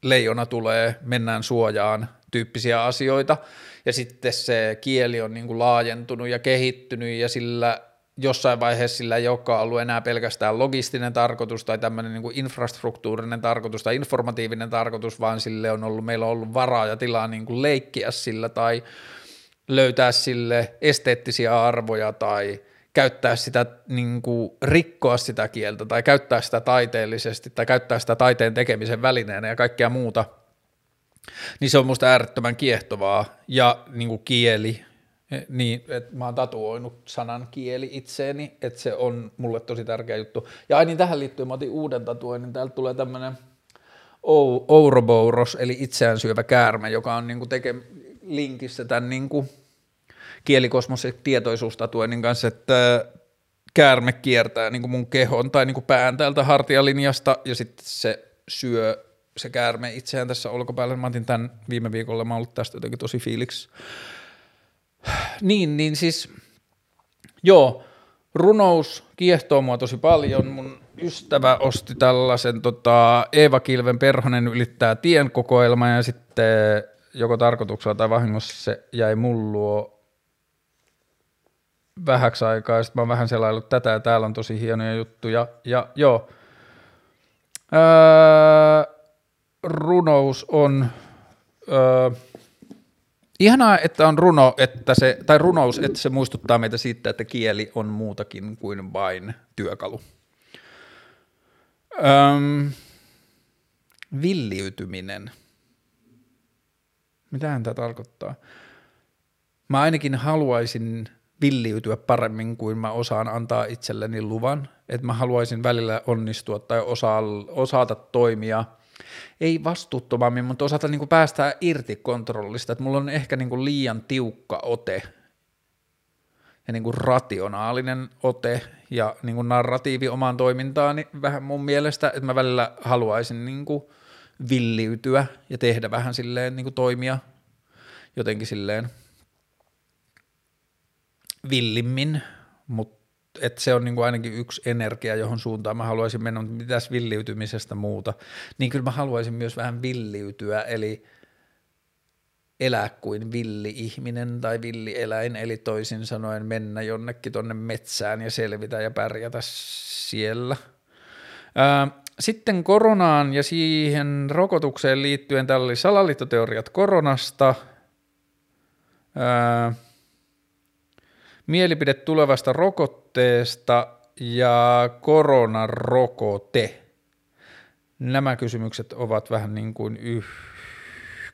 leijona tulee, mennään suojaan, tyyppisiä asioita, ja sitten se kieli on niin kuin laajentunut ja kehittynyt, ja sillä jossain vaiheessa sillä ei olekaan ollut enää pelkästään logistinen tarkoitus tai tämmöinen niin kuin infrastruktuurinen tarkoitus tai informatiivinen tarkoitus, vaan sille on ollut, meillä on ollut varaa ja tilaa niin kuin leikkiä sillä tai löytää sille esteettisiä arvoja tai käyttää sitä, niin kuin rikkoa sitä kieltä tai käyttää sitä taiteellisesti tai käyttää sitä taiteen tekemisen välineenä ja kaikkea muuta. Niin se on musta äärettömän kiehtovaa, ja niin kuin kieli, niin, että mä oon tatuoinut sanan kieli itseeni, että se on mulle tosi tärkeä juttu. Ja aina tähän liittyen mä otin uuden tatuoin, niin täältä tulee tämmönen Ouroboros, eli itseään syövä käärme, joka on niin kuin linkissä tämän niin kuin kielikosmosen tietoisuustatuoinnin kanssa, että käärme kiertää niin kuin mun kehon tai niin kuin pään täältä hartialinjasta, ja sitten se syö se käärme itseään tässä olkopäällä. Mä otin tämän viime viikolla, mä oon ollut tästä jotenkin tosi fiiliksi. Niin siis, joo, runous kiehtoo mua tosi paljon. Mun ystävä osti tällaisen Eeva Kilven Perhonen ylittää tien -kokoelma, ja sitten joko tarkoituksella tai vahingossa se jäi mun luo vähäksi aikaa, ja sitten mä oon vähän selaillut tätä, ja täällä on tosi hienoja juttuja, ja joo. Runous on ihanaa, että on runo, että se, tai runous, että se muistuttaa meitä siitä, että kieli on muutakin kuin vain työkalu. Villiytyminen. Mitähän tämä tarkoittaa? Mä ainakin haluaisin villiytyä paremmin kuin mä osaan antaa itselleni luvan, että mä haluaisin välillä onnistua tai osata toimia. Ei vastuuttomammin, mutta osata niin kuin päästää irti kontrollista, että mulla on ehkä niin kuin liian tiukka ote ja niin kuin rationaalinen ote ja niin kuin narratiivi omaan toimintaani vähän mun mielestä, että mä välillä haluaisin niin kuin villiytyä ja tehdä vähän silleen niin kuin toimia jotenkin silleen villimmin, mutta että se on niin kuin ainakin yksi energia, johon suuntaan mä haluaisin mennä, mutta mitäs villiytymisestä muuta, niin kyllä mä haluaisin myös vähän villiytyä, eli elää kuin villi-ihminen tai villieläin, eli toisin sanoen mennä jonnekin tonne metsään ja selvitä ja pärjätä siellä. Sitten koronaan ja siihen rokotukseen liittyen, täällä oli salaliittoteoriat koronasta, mielipide tulevasta rokotteesta ja koronarokote. Nämä kysymykset ovat vähän niin kuin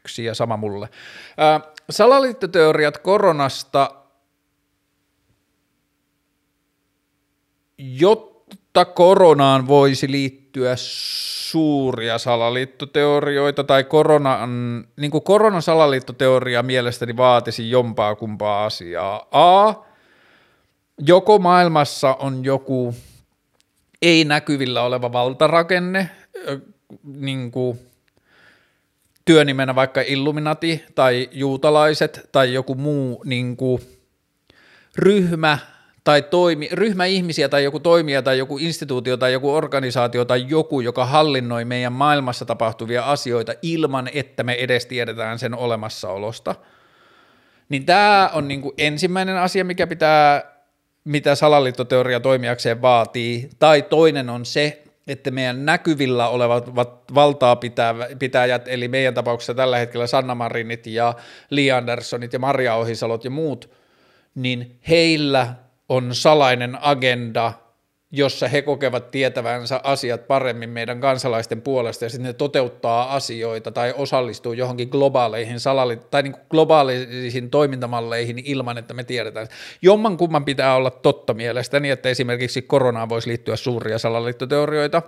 yksi ja sama mulle. Salaliittoteoriat koronasta. Jotta koronaan voisi liittyä suuria salaliittoteorioita tai koronan, niin kuin koronasalaliittoteoria mielestäni vaatisi jompaa kumpaa asiaa. Joko maailmassa on joku ei näkyvillä oleva valtarakenne, niin kuin työnimenä vaikka Illuminati tai juutalaiset tai joku muu niin kuin ryhmä tai ryhmä ihmisiä tai joku toimija tai joku instituutio tai joku organisaatio tai joku, joka hallinnoi meidän maailmassa tapahtuvia asioita ilman, että me edes tiedetään sen olemassaolosta, niin tämä on niinku ensimmäinen asia, mikä pitää, mitä salaliittoteoria toimijakseen vaatii, tai toinen on se, että meidän näkyvillä olevat valtaa pitäjät, eli meidän tapauksessa tällä hetkellä Sanna Marinit ja Lee Andersonit ja Marja Ohisalot ja muut, niin heillä on salainen agenda, jossa he kokevat tietävänsä asiat paremmin meidän kansalaisten puolesta, ja sitten ne toteuttaa asioita tai osallistuu johonkin globaaleihin tai niin kuin globaalisiin toimintamalleihin ilman, että me tiedetään. Jommankumman pitää olla totta mielestäni, että esimerkiksi koronaan voisi liittyä suuria salaliittoteorioita.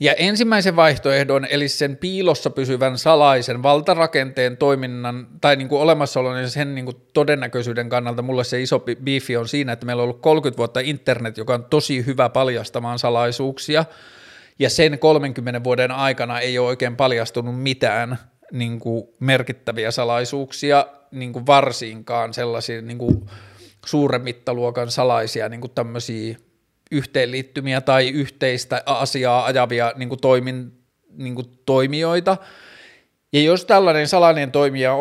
Ja ensimmäisen vaihtoehdon, eli sen piilossa pysyvän salaisen valtarakenteen toiminnan tai niin kuin olemassaolon ja sen niin kuin todennäköisyyden kannalta mulle se iso biifi on siinä, että meillä on ollut 30 vuotta internet, joka on tosi hyvä paljastamaan salaisuuksia, ja sen 30 vuoden aikana ei ole oikein paljastunut mitään niin kuin merkittäviä salaisuuksia, niin kuin varsinkaan sellaisia niin kuin suuren mittaluokan salaisia niin kuin tämmöisiä yhteenliittymiä tai yhteistä asiaa ajavia niin kuin toimijoita. Ja jos tällainen salainen toimija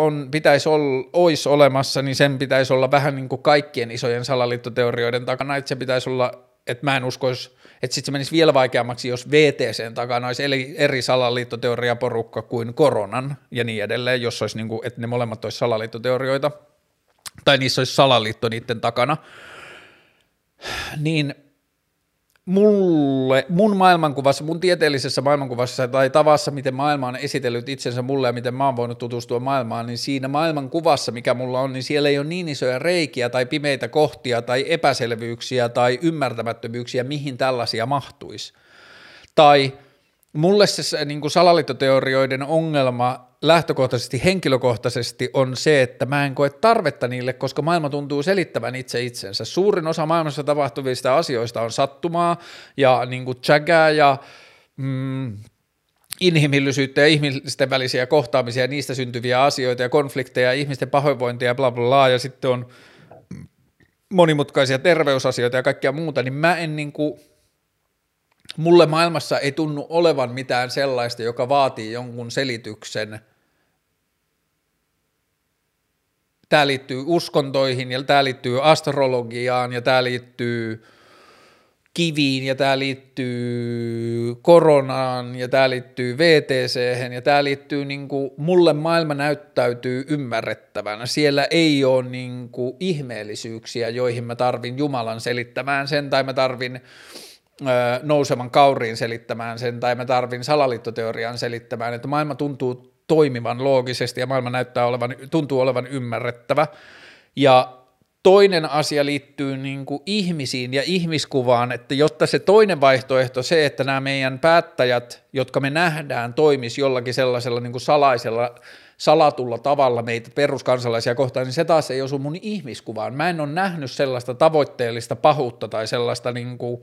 olisi olemassa, niin sen pitäisi olla vähän niin kuin kaikkien isojen salaliittoteorioiden takana, että se pitäisi olla, että mä en uskoisi, että sitten se menisi vielä vaikeammaksi, jos VTCn takana olisi eri salaliittoteoriaporukka kuin koronan ja niin edelleen, jos olisi niin kuin, että ne molemmat olisi salaliittoteorioita, tai niissä olisi salaliitto niiden takana, niin mun maailmankuvassa, mun tieteellisessä maailmankuvassa tai tavassa, miten maailma on esitellyt itsensä mulle ja miten mä oon voinut tutustua maailmaan, niin siinä maailmankuvassa, mikä mulla on, niin siellä ei ole niin isoja reikiä tai pimeitä kohtia tai epäselvyyksiä tai ymmärtämättömyyksiä, mihin tällaisia mahtuisi. Tai mulle se niin kuin salaliittoteorioiden ongelma lähtökohtaisesti, henkilökohtaisesti on se, että mä en koe tarvetta niille, koska maailma tuntuu selittävän itsensä. Suurin osa maailmassa tapahtuvista asioista on sattumaa ja niin kuin tsägää ja inhimillisyyttä ja ihmisten välisiä kohtaamisia, niistä syntyviä asioita ja konflikteja, ihmisten pahoinvointia ja bla bla bla, ja sitten on monimutkaisia terveysasioita ja kaikkea muuta, niin mä en niin kuin mulle maailmassa ei tunnu olevan mitään sellaista, joka vaatii jonkun selityksen. Tämä liittyy uskontoihin ja tämä liittyy astrologiaan ja tämä liittyy kiviin ja tämä liittyy koronaan ja tämä liittyy VTC:hen ja tämä liittyy niinku, mulle maailma näyttäytyy ymmärrettävänä. Siellä ei ole niinku ihmeellisyyksiä, joihin mä tarvin Jumalan selittämään sen tai mä tarvin nousevan kauriin selittämään sen, tai mä tarvin salaliittoteorian selittämään, että maailma tuntuu toimivan loogisesti ja maailma tuntuu olevan ymmärrettävä. Ja toinen asia liittyy niin kuin ihmisiin ja ihmiskuvaan, että jotta se toinen vaihtoehto, se, että nämä meidän päättäjät, jotka me nähdään, toimisi jollakin sellaisella niin kuin salaisella, salatulla tavalla meitä peruskansalaisia kohtaan, niin se taas ei osu mun ihmiskuvaan. Mä en ole nähnyt sellaista tavoitteellista pahuutta tai sellaista niin kuin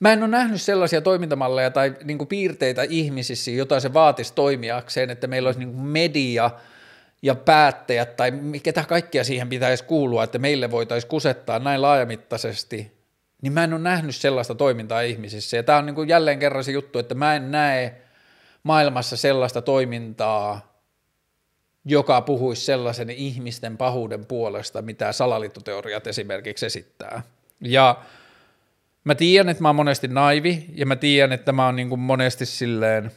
mä en ole nähnyt sellaisia toimintamalleja tai niin kuin piirteitä ihmisissä, jota se vaatisi toimijakseen, että meillä olisi niin kuin media ja päättäjät tai ketä kaikkia siihen pitäisi kuulua, että meille voitaisiin kusettaa näin laajamittaisesti, niin mä en ole nähnyt sellaista toimintaa ihmisissä. Ja tämä on niin kuin jälleen kerran se juttu, että mä en näe maailmassa sellaista toimintaa, joka puhuisi sellaisen ihmisten pahuuden puolesta, mitä salaliittoteoriat esimerkiksi esittää. Ja mä tiedän, että mä oon monesti naivi ja mä tiedän, että mä oon niin kuin monesti silleen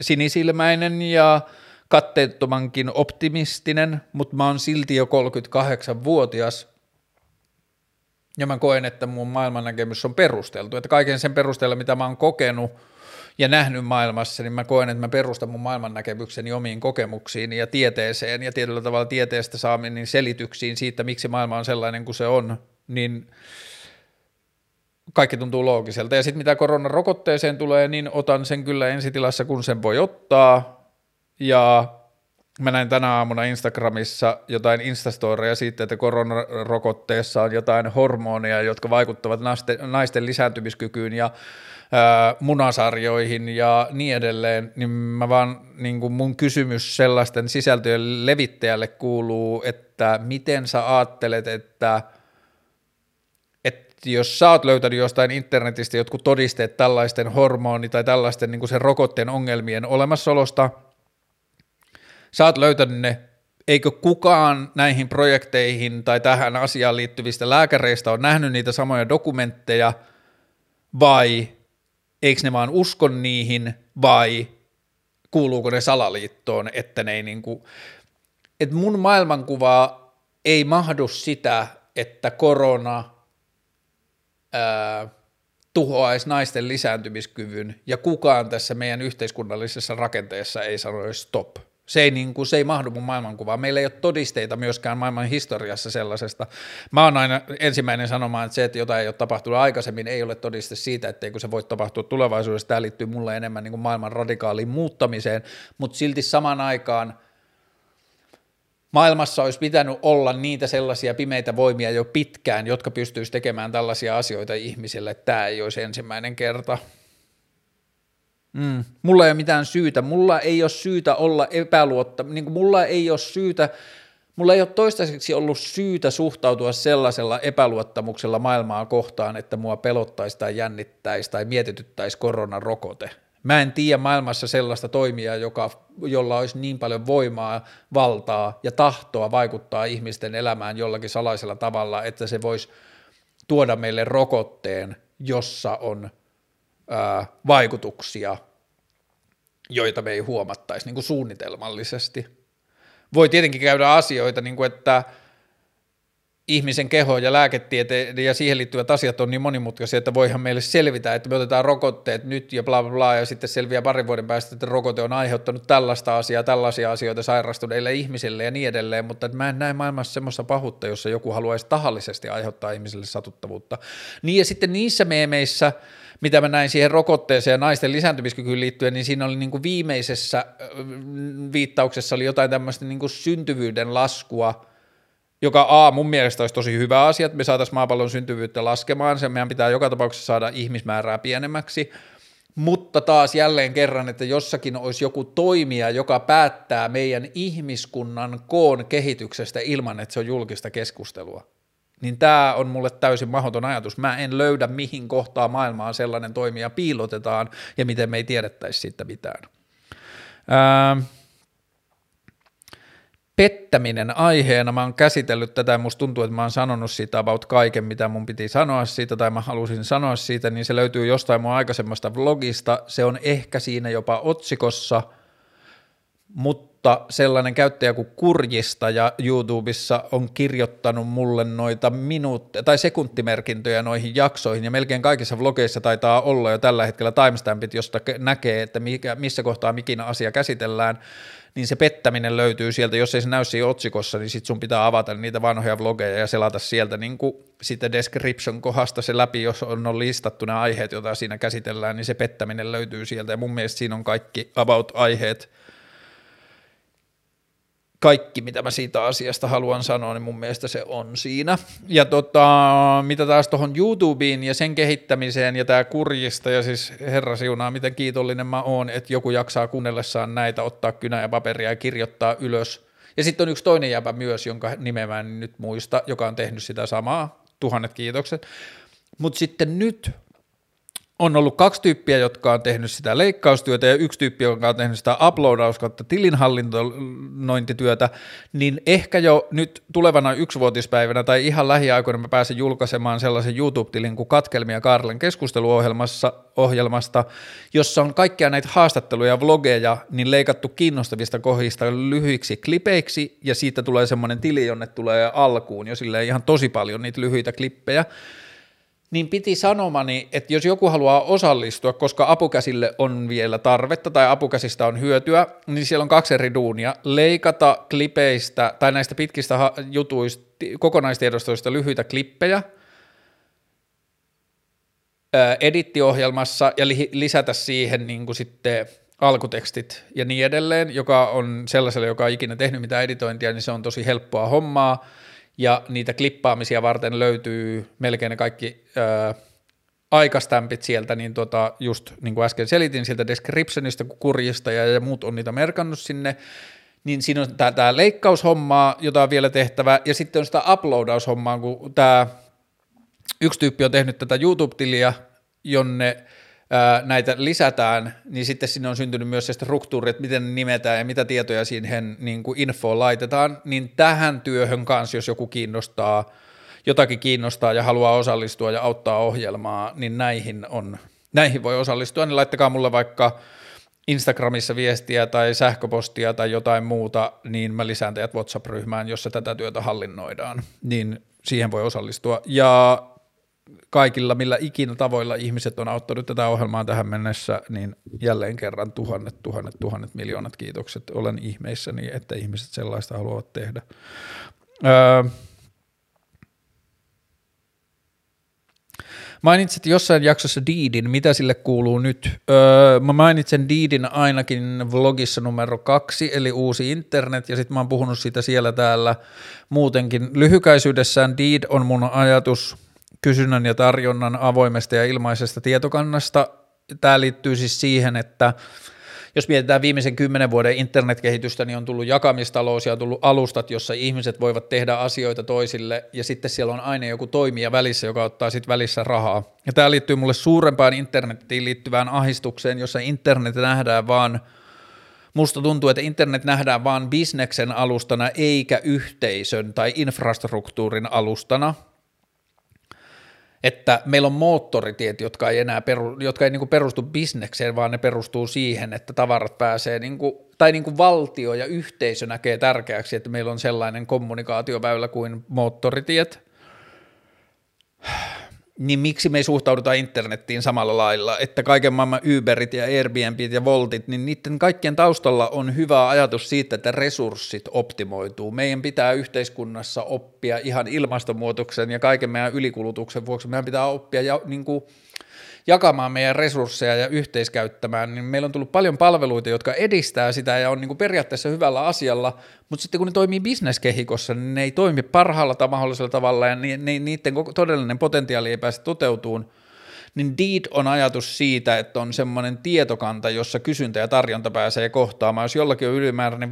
sinisilmäinen ja katteettomankin optimistinen, mutta mä oon silti jo 38-vuotias ja mä koen, että mun maailmannäkemys on perusteltu. Että kaiken sen perusteella, mitä mä oon kokenut ja nähnyt maailmassa, niin mä koen, että mä perustan mun maailmannäkemykseni omiin kokemuksiini ja tieteeseen ja tietyllä tavalla tieteestä saamiin selityksiin siitä, miksi maailma on sellainen kuin se on, niin kaikki tuntuu loogiselta. Ja sitten mitä koronarokotteeseen tulee, niin otan sen kyllä ensi tilassa, kun sen voi ottaa. Ja Mä näin tänä aamuna Instagramissa jotain instastoreja siitä, että koronarokotteessa on jotain hormoneja, jotka vaikuttavat naisten lisääntymiskykyyn ja munasarjoihin ja niin edelleen, niin mä vaan niin kuin mun kysymys sellaisten sisältöjen levittäjälle kuuluu, että miten sä ajattelet, että jos sä oot löytänyt jostain internetistä jotkut todisteet tällaisten hormoni tai tällaisten niin kuin sen rokotteen ongelmien olemassaolosta, sä oot löytänyt ne, eikö kukaan näihin projekteihin tai tähän asiaan liittyvistä lääkäreistä ole nähnyt niitä samoja dokumentteja, vai eikö ne vaan usko niihin, vai kuuluuko ne salaliittoon, että ne ei niinku, että mun maailmankuvaa ei mahdu sitä, että korona tuhoaisi naisten lisääntymiskyvyn, ja kukaan tässä meidän yhteiskunnallisessa rakenteessa ei sano stop. Se ei mahdu mun maailmankuvaan. Meillä ei ole todisteita myöskään maailman historiassa sellaisesta. Mä oon aina ensimmäinen sanomaan, että se, että jotain ei ole tapahtunut aikaisemmin, ei ole todiste siitä, etteikö se voi tapahtua tulevaisuudessa. Tämä liittyy mulle enemmän niin kuin maailman radikaaliin muuttamiseen, mutta silti samaan aikaan maailmassa olisi pitänyt olla niitä sellaisia pimeitä voimia jo pitkään, jotka pystyisi tekemään tällaisia asioita ihmisille. Tämä ei olisi ensimmäinen kerta. Mulla ei ole mitään syytä, mulla ei ole syytä olla niin mulla ei ole toistaiseksi ollut syytä suhtautua sellaisella epäluottamuksella maailmaa kohtaan, että mua pelottaisi tai jännittäisi tai mietityttäisi koronarokote. Mä en tiedä maailmassa sellaista toimijaa, jolla olisi niin paljon voimaa, valtaa ja tahtoa vaikuttaa ihmisten elämään jollakin salaisella tavalla, että se voisi tuoda meille rokotteen, jossa on vaikutuksia, joita me ei huomattaisi niin kuin suunnitelmallisesti. Voi tietenkin käydä asioita, niin kuin että ihmisen keho ja lääketiede ja siihen liittyvät asiat on niin monimutkaisia, että voihan meille selvitä, että me otetaan rokotteet nyt ja bla bla bla, ja sitten selviää parin vuoden päästä, että rokote on aiheuttanut tällaista asiaa, tällaisia asioita sairastuneille ihmisille ja niin edelleen, mutta mä en näe maailmassa semmoista pahuutta, jossa joku haluaisi tahallisesti aiheuttaa ihmisille satuttavuutta. Niin ja sitten niissä meemeissä, mitä mä näin siihen rokotteeseen ja naisten lisääntymiskykyyn liittyen, niin siinä oli niin kuin viimeisessä viittauksessa oli jotain tämmöistä niin kuin syntyvyyden laskua, joka mun mielestä olisi tosi hyvä asia, että me saataisiin maapallon syntyvyyttä laskemaan, sen meidän pitää joka tapauksessa saada ihmismäärää pienemmäksi, mutta taas jälleen kerran, että jossakin olisi joku toimija, joka päättää meidän ihmiskunnan koon kehityksestä ilman, että se on julkista keskustelua. Niin tämä on mulle täysin mahdoton ajatus. Mä en löydä, mihin kohtaa maailmaa sellainen toimija piilotetaan ja miten me ei tiedettäisi siitä mitään. Pettäminen aiheena. Mä oon käsitellyt tätä ja musta tuntuu, että mä oon sanonut siitä about kaiken, mitä mun piti sanoa siitä tai mä halusin sanoa siitä, niin se löytyy jostain mun aikaisemmasta vlogista. Se on ehkä siinä jopa otsikossa, mutta sellainen käyttäjä kuin Kurjistaja YouTubessa on kirjoittanut mulle noita tai sekuntimerkintöjä noihin jaksoihin, ja melkein kaikissa vlogeissa taitaa olla jo tällä hetkellä timestampit, josta näkee, että missä kohtaa mikin asia käsitellään, niin se pettäminen löytyy sieltä, jos ei se näy siinä otsikossa, niin sit sun pitää avata niitä vanhoja vlogeja ja selata sieltä niin kuin sitä description-kohdasta se läpi, jos on listattu ne aiheet, joita siinä käsitellään, niin se pettäminen löytyy sieltä, ja mun mielestä siinä on kaikki about-aiheet. Kaikki, mitä mä siitä asiasta haluan sanoa, niin mun mielestä se on siinä. Ja mitä taas tuohon YouTubeen ja sen kehittämiseen ja tää Kurjista, ja siis herra siunaa, miten kiitollinen mä oon, että joku jaksaa kuunnellessaan näitä, ottaa kynä ja paperia ja kirjoittaa ylös. Ja sitten on yksi toinen jäpä myös, jonka nimeä mä en nyt muista, joka on tehnyt sitä samaa. Tuhannet kiitokset. Mutta sitten nyt on ollut 2 tyyppiä, jotka on tehnyt sitä leikkaustyötä ja 1 tyyppi, joka on tehnyt sitä uploadaus- tilinhallinnointityötä, niin ehkä jo nyt tulevana 1-vuotispäivänä tai ihan lähiaikoina mä pääsen julkaisemaan sellaisen YouTube-tilin kuin Katkelmia Kaarlen keskusteluohjelmasta, jossa on kaikkia näitä haastatteluja ja vlogeja niin leikattu kiinnostavista kohdista lyhyiksi klipeiksi, ja siitä tulee semmoinen tili, jonne tulee alkuun jo silleen ihan tosi paljon niitä lyhyitä klippejä. Niin piti sanomani, että jos joku haluaa osallistua, koska apukäsille on vielä tarvetta tai apukäsistä on hyötyä, niin siellä on 2 eri duunia. Leikata klipeistä tai näistä pitkistä jutuista, kokonaistiedostoista lyhyitä klippejä edittiohjelmassa ja lisätä siihen niin kuin sitten alkutekstit ja niin edelleen, joka on sellaiselle, joka on ikinä tehnyt mitään editointia, niin se on tosi helppoa hommaa, ja niitä klippaamisia varten löytyy melkein ne kaikki aikastämpit sieltä, niin just niin kuin äsken selitin, sieltä descriptionista, kurjista ja muut on niitä merkannut sinne, niin siinä on tämä leikkaushommaa, jota on vielä tehtävä, ja sitten on sitä uploadaushommaa, kun tämä yksi tyyppi on tehnyt tätä YouTube-tiliä, jonne näitä lisätään, niin sitten sinne on syntynyt myös se struktuuri, että miten ne nimetään ja mitä tietoja siihen niin kuin infoon laitetaan, niin tähän työhön kanssa, jos joku kiinnostaa, jotakin kiinnostaa ja haluaa osallistua ja auttaa ohjelmaa, niin näihin voi osallistua, niin laittakaa mulle vaikka Instagramissa viestiä tai sähköpostia tai jotain muuta, niin mä lisään teidät WhatsApp-ryhmään, jossa tätä työtä hallinnoidaan, niin siihen voi osallistua, ja kaikilla millä ikinä tavoilla ihmiset on auttanut tätä ohjelmaa tähän mennessä, niin jälleen kerran tuhannet, miljoonat kiitokset. Olen ihmeissäni, että ihmiset sellaista haluavat tehdä. Mainitsit jossain jaksossa Deedin, mitä sille kuuluu nyt? Mä mainitsen Deedin ainakin vlogissa numero 2, eli uusi internet, ja sit mä oon puhunut siitä siellä täällä muutenkin. Lyhykäisyydessään Deed on mun ajatus kysynnän ja tarjonnan avoimesta ja ilmaisesta tietokannasta. Tämä liittyy siis siihen, että jos mietitään viimeisen 10 vuoden internetkehitystä, niin on tullut jakamistalous ja on tullut alustat, jossa ihmiset voivat tehdä asioita toisille, ja sitten siellä on aina joku toimija välissä, joka ottaa sitten välissä rahaa. Ja tämä liittyy mulle suurempaan internetiin liittyvään ahdistukseen, jossa internet nähdään vaan, musta tuntuu, että internet nähdään vaan bisneksen alustana eikä yhteisön tai infrastruktuurin alustana. Että meillä on moottoritiet, jotka ei enää perustu bisnekseen, vaan ne perustuu siihen, että tavarat pääsee, valtio ja yhteisö näkee tärkeäksi, että meillä on sellainen kommunikaatioväylä kuin moottoritiet, niin miksi me ei suhtauduta internettiin samalla lailla, että kaiken maailman Uberit ja Airbnbit ja Voltit, niin niiden kaikkien taustalla on hyvä ajatus siitä, että resurssit optimoituu. Meidän pitää yhteiskunnassa oppia ihan ilmastonmuutoksen ja kaiken meidän ylikulutuksen vuoksi, meidän pitää oppia jakamaan meidän resursseja ja yhteiskäyttämään, niin meillä on tullut paljon palveluita, jotka edistää sitä ja on periaatteessa hyvällä asialla, mutta sitten kun ne toimii bisneskehikossa, niin ne ei toimi parhaalla mahdollisella tavalla ja niiden todellinen potentiaali ei pääse toteutuun, niin Deed on ajatus siitä, että on semmoinen tietokanta, jossa kysyntä ja tarjonta pääsee kohtaamaan, jos jollakin on ylimääräinen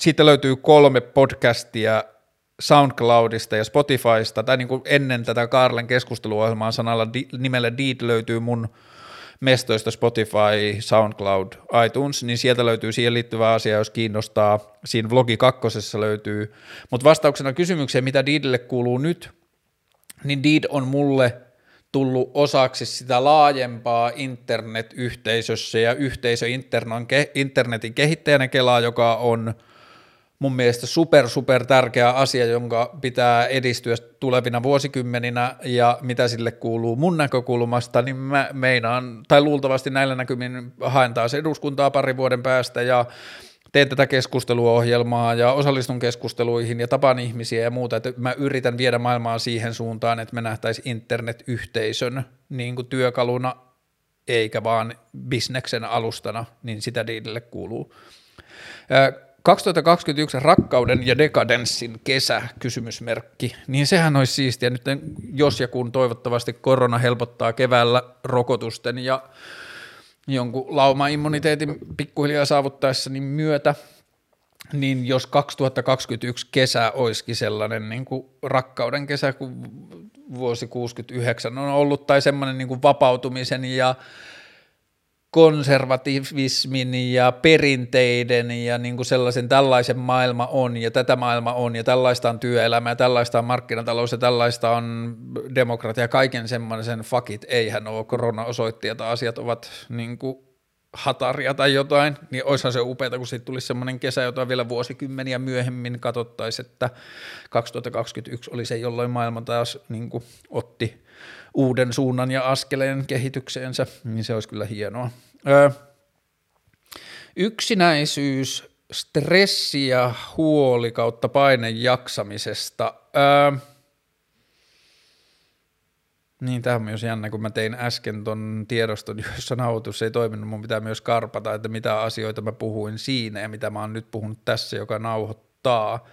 Siitä löytyy 3 podcastia SoundCloudista ja Spotifysta, tai ennen tätä Kaarlen keskusteluohjelmaa nimellä Deed löytyy mun mestoista Spotify, SoundCloud, iTunes, niin sieltä löytyy siihen liittyvää asiaa, jos kiinnostaa. Siinä vlogi 2 löytyy. Mutta vastauksena kysymykseen, mitä Deedille kuuluu nyt, niin Deed on mulle tullut osaksi sitä laajempaa internetyhteisössä ja yhteisö internetin kehittäjänä kelaa, joka on mun mielestä super tärkeä asia, jonka pitää edistyä tulevina vuosikymmeninä, ja mitä sille kuuluu mun näkökulmasta, niin mä meinaan, tai luultavasti näillä näkymin haen taas eduskuntaa 2 vuoden päästä, ja teen tätä keskusteluohjelmaa, ja osallistun keskusteluihin, ja tapaan ihmisiä ja muuta, että mä yritän viedä maailmaa siihen suuntaan, että me nähtäisiin internetyhteisön työkaluna, eikä vaan bisneksen alustana, niin sitä Deedille kuuluu. 2021 rakkauden ja dekadenssin kesä, kysymysmerkki, niin sehän olisi siistiä nyt, jos ja kun toivottavasti korona helpottaa keväällä rokotusten ja jonkun laumaimmuniteetin pikkuhiljaa saavuttaessa niin myötä, niin jos 2021 kesä olisikin sellainen rakkauden kesä, kun vuosi 69 on ollut, tai semmoinen vapautumisen ja konservativismin ja perinteiden ja sellaisen tällaisen maailma on ja tätä maailma on ja tällaista on työelämä ja tällaista on markkinatalous ja tällaista on demokratia, kaiken semmoisen fakit, eihän ole korona osoitti, että asiat ovat hataria tai jotain, niin oishan se upeata, kun siitä tulisi semmoinen kesä, jota vielä vuosikymmeniä myöhemmin katsottaisiin, että 2021 oli se, jolloin maailma taas otti uuden suunnan ja askeleen kehitykseensä, niin se olisi kyllä hienoa. Yksinäisyys, stressi ja huoli / paine jaksamisesta. Niin, tämä on myös jännä, kun mä tein äsken ton tiedoston, jossa nauhoitus ei toiminut, mun pitää myös karpata, että mitä asioita mä puhuin siinä ja mitä mä oon nyt puhunut tässä, joka nauhoittaa.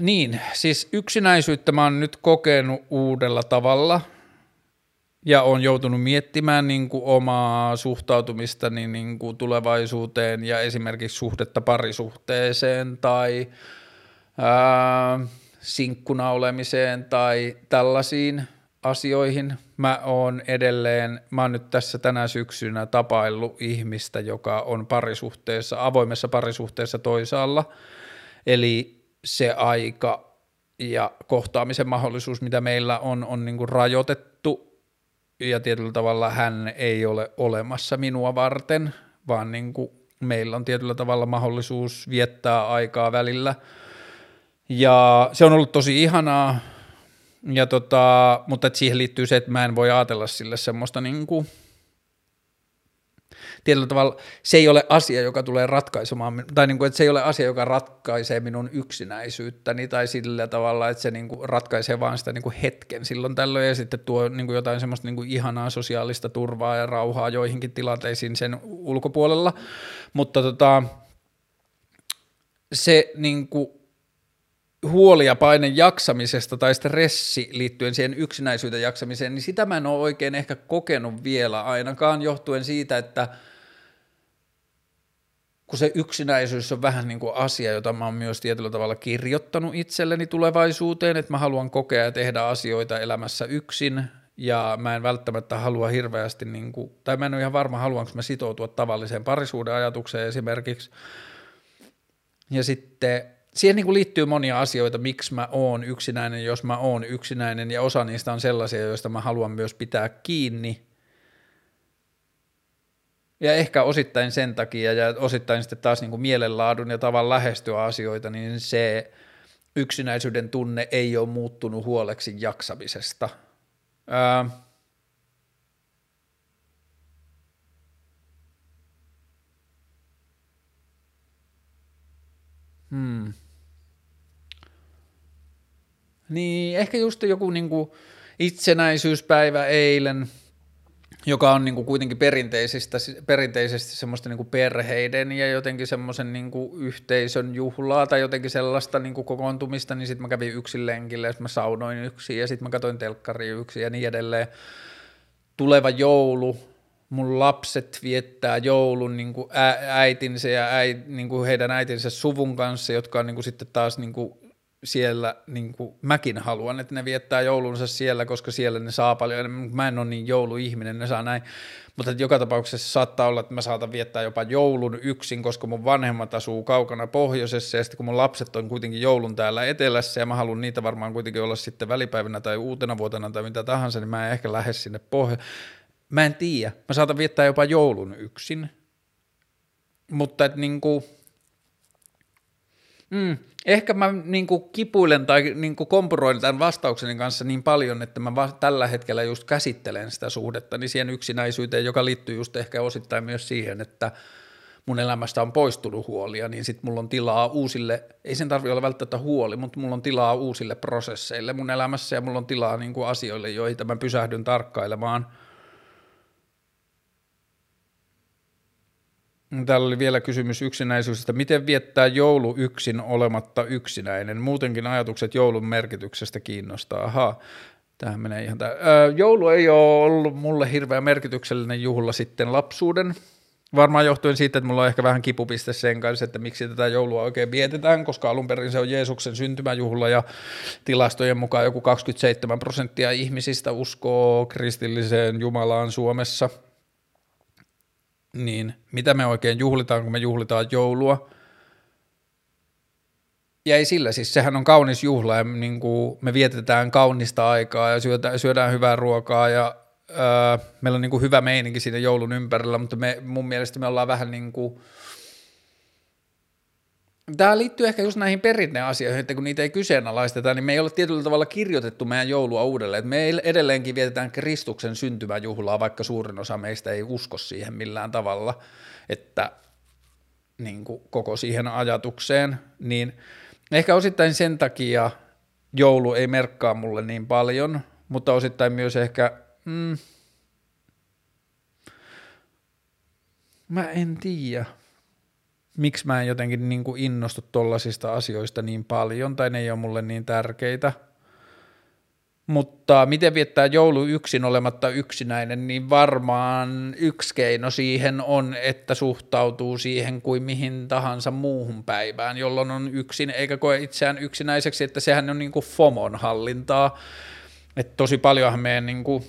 Niin, siis yksinäisyyttä mä oon nyt kokenut uudella tavalla ja oon joutunut miettimään niin kuin omaa suhtautumistani niin kuin tulevaisuuteen ja esimerkiksi suhdetta parisuhteeseen tai... sinkkuna olemiseen tai tällaisiin asioihin. Mä oon nyt tässä tänä syksynä tapaillut ihmistä, joka on parisuhteessa, avoimessa parisuhteessa toisaalla, eli se aika ja kohtaamisen mahdollisuus, mitä meillä on niin kuin rajoitettu ja tietyllä tavalla hän ei ole olemassa minua varten, vaan niin kuin meillä on tietyllä tavalla mahdollisuus viettää aikaa välillä. Ja se on ollut tosi ihanaa, ja mutta siihen liittyy se, että mä en voi ajatella sille semmoista niinku, tietyllä tavalla se ei ole asia, joka tulee ratkaisemaan, tai niinku, että se ei ole asia, joka ratkaisee minun yksinäisyyttäni, tai sillä tavalla, että se niinku ratkaisee vaan sitä niinku hetken silloin tällöin, ja sitten tuo niinku jotain semmoista niinku ihanaa sosiaalista turvaa ja rauhaa joihinkin tilanteisiin sen ulkopuolella, mutta se niinku... huoli ja paine jaksamisesta tai stressi liittyen siihen yksinäisyyden jaksamiseen, niin sitä mä en ole oikein ehkä kokenut vielä ainakaan johtuen siitä, että kun se yksinäisyys on vähän niin kuin asia, jota mä oon myös tietyllä tavalla kirjoittanut itselleni tulevaisuuteen, että mä haluan kokea ja tehdä asioita elämässä yksin ja mä en välttämättä halua hirveästi, niin kuin, tai mä en ole ihan varma haluanko mä sitoutua tavalliseen parisuuden ajatukseen esimerkiksi ja sitten siihen niin kuin liittyy monia asioita, miksi mä oon yksinäinen, jos mä oon yksinäinen, ja osa niistä on sellaisia, joista mä haluan myös pitää kiinni. Ja ehkä osittain sen takia, ja osittain sitten taas niin kuin mielenlaadun ja tavan lähestyä asioita, niin se yksinäisyyden tunne ei ole muuttunut huoleksi jaksamisesta. Niin, ehkä just joku niinku itsenäisyyspäivä eilen, joka on niinku kuitenkin perinteisesti semmoista niinku perheiden ja jotenkin semmoisen niinku yhteisön juhlaa tai jotenkin sellaista niinku kokoontumista, niin sitten mä kävin yksin lenkillä ja sitten mä saunoin yksin ja sitten mä katsoin telkkaria yksin ja niin edelleen. Tuleva joulu, mun lapset viettää joulun niinku äitinsä ja niinku heidän äitinsä suvun kanssa, jotka on niinku sitten taas... niinku siellä niin kuin mäkin haluan, että ne viettää joulunsa siellä, koska siellä ne saa paljon, mä en ole niin jouluihminen, ne saa näin, mutta joka tapauksessa saattaa olla, että mä saatan viettää jopa joulun yksin, koska mun vanhemmat asuu kaukana pohjoisessa ja sitten kun mun lapset on kuitenkin joulun täällä etelässä ja mä haluan niitä varmaan kuitenkin olla sitten välipäivänä tai uutena vuotena tai mitä tahansa, niin mä en ehkä lähde sinne pohjoiseen. Mä en tiedä, mä saatan viettää jopa joulun yksin, mutta että niin kuin ehkä mä niinku kipuilen tai niinku kompuroin tämän vastaukseni kanssa niin paljon, että mä tällä hetkellä just käsittelen sitä suhdetta niin siihen yksinäisyyteen, joka liittyy just ehkä osittain myös siihen, että mun elämästä on poistunut huolia, niin sit mulla on tilaa uusille, ei sen tarvitse olla välttämättä huoli, mutta mulla on tilaa uusille prosesseille mun elämässä ja mulla on tilaa niinku asioille, joita mä pysähdyn tarkkailemaan. Täällä oli vielä kysymys yksinäisyydestä. Miten viettää joulu yksin olematta yksinäinen? Muutenkin ajatukset joulun merkityksestä kiinnostaa. Ahaa, tämähän menee ihan tää. Joulu ei ole ollut mulle hirveän merkityksellinen juhla sitten lapsuuden. Varmaan johtuen siitä, että mulla on ehkä vähän kipupiste sen kanssa, että miksi tätä joulua oikein vietetään, koska alun perin se on Jeesuksen syntymäjuhla ja tilastojen mukaan joku 27% ihmisistä uskoo kristilliseen Jumalaan Suomessa. Niin, mitä me oikein juhlitaan, kun me juhlitaan joulua? Ja ei sillä, siis sehän on kaunis juhla ja niin kuin me vietetään kaunista aikaa ja syödään hyvää ruokaa ja meillä on niin kuin hyvä meininki siinä joulun ympärillä, mutta mun mielestä me ollaan vähän niin kuin... Tämä liittyy ehkä just näihin perinneasioihin, että kun niitä ei kyseenalaisteta, niin me ei ole tietyllä tavalla kirjoitettu meidän joulua uudelleen. Me edelleenkin vietetään Kristuksen syntymäjuhlaa, vaikka suurin osa meistä ei usko siihen millään tavalla, että niin kuin koko siihen ajatukseen. Niin ehkä osittain sen takia joulu ei merkkaa mulle niin paljon, mutta osittain myös ehkä, mä en tiedä, miksi mä en jotenkin niin kuin innostu tollasista asioista niin paljon, tai ne ei ole mulle niin tärkeitä. Mutta miten viettää joulu yksin olematta yksinäinen, niin varmaan yksi keino siihen on, että suhtautuu siihen kuin mihin tahansa muuhun päivään, jolloin on yksin eikä koe itseään yksinäiseksi, että sehän on niin kuin FOMOn hallintaa. Että tosi paljonhan meidän, niin kuin,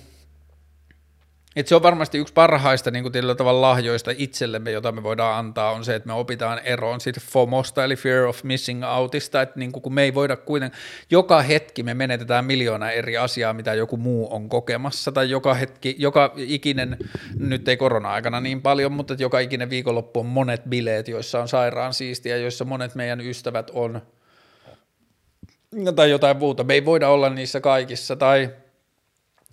että se on varmasti yksi parhaista niin kuin tietyllä tavalla lahjoista itsellemme, jota me voidaan antaa, on se, että me opitaan eroon siitä FOMOsta, eli fear of missing outista, että niin kuin, kun me ei voida kuitenkaan, joka hetki me menetetään 1 miljoonaa eri asiaa, mitä joku muu on kokemassa, tai joka hetki, joka ikinen, nyt ei korona-aikana niin paljon, mutta että joka ikinen viikonloppu on monet bileet, joissa on sairaan siistiä, joissa monet meidän ystävät on, tai jotain muuta, me ei voida olla niissä kaikissa, tai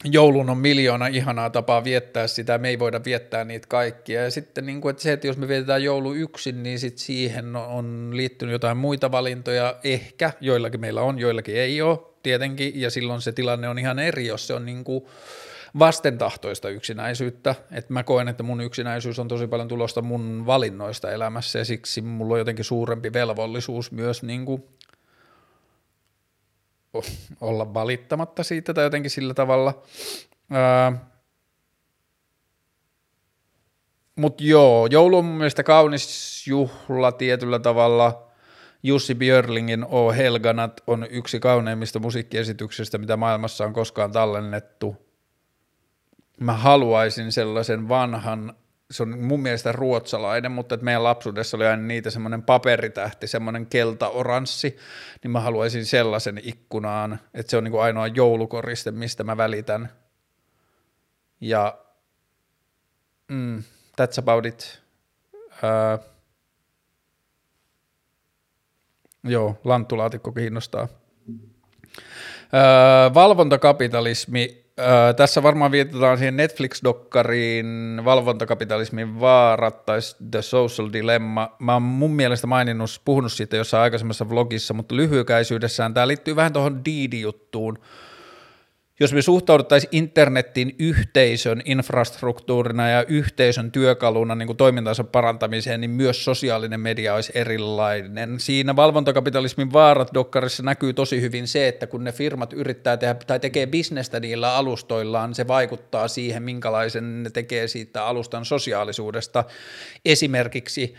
joulun on 1 miljoona ihanaa tapaa viettää sitä, me ei voida viettää niitä kaikkia, ja sitten niin kuin, että se, että jos me vietetään joulu yksin, niin sitten siihen on liittynyt jotain muita valintoja, ehkä, joillakin meillä on, joillakin ei ole, tietenkin, ja silloin se tilanne on ihan eri, jos se on niin kuin vastentahtoista yksinäisyyttä, että mä koen, että mun yksinäisyys on tosi paljon tulosta mun valinnoista elämässä, ja siksi mulla on jotenkin suurempi velvollisuus myös niin kuin olla valittamatta siitä tai jotenkin sillä tavalla, mutta joo, joulu on mun mielestä kaunis juhla tietyllä tavalla. Jussi Björlingin O Helganat on yksi kauneimmista musiikkiesityksistä, mitä maailmassa on koskaan tallennettu. Mä haluaisin sellaisen vanhan, se on mun mielestä ruotsalainen, mutta että meidän lapsuudessa oli aina niitä semmoinen paperitähti, semmoinen keltaoranssi, niin mä haluaisin sellaisen ikkunaan, että se on niin kuin ainoa joulukoriste, mistä mä välitän. Ja that's about it. Joo, lanttulaatikko kiinnostaa. Valvontakapitalismi. Tässä varmaan vietetään siihen Netflix-dokkariin valvontakapitalismin vaarat tai The Social Dilemma. Mä oon mun mielestä puhunut siitä jossain aikaisemmassa vlogissa, mutta lyhykäisyydessään tämä liittyy vähän tuohon diidi-juttuun. Jos me suhtauduttaisiin internetin yhteisön infrastruktuurina ja yhteisön työkaluna niin kuin toimintansa parantamiseen, niin myös sosiaalinen media olisi erilainen. Siinä valvontakapitalismin vaarat-dokkarissa näkyy tosi hyvin se, että kun ne firmat yrittää tehdä tai tekee bisnestä niillä alustoillaan, se vaikuttaa siihen, minkälaisen ne tekee siitä alustan sosiaalisuudesta. Esimerkiksi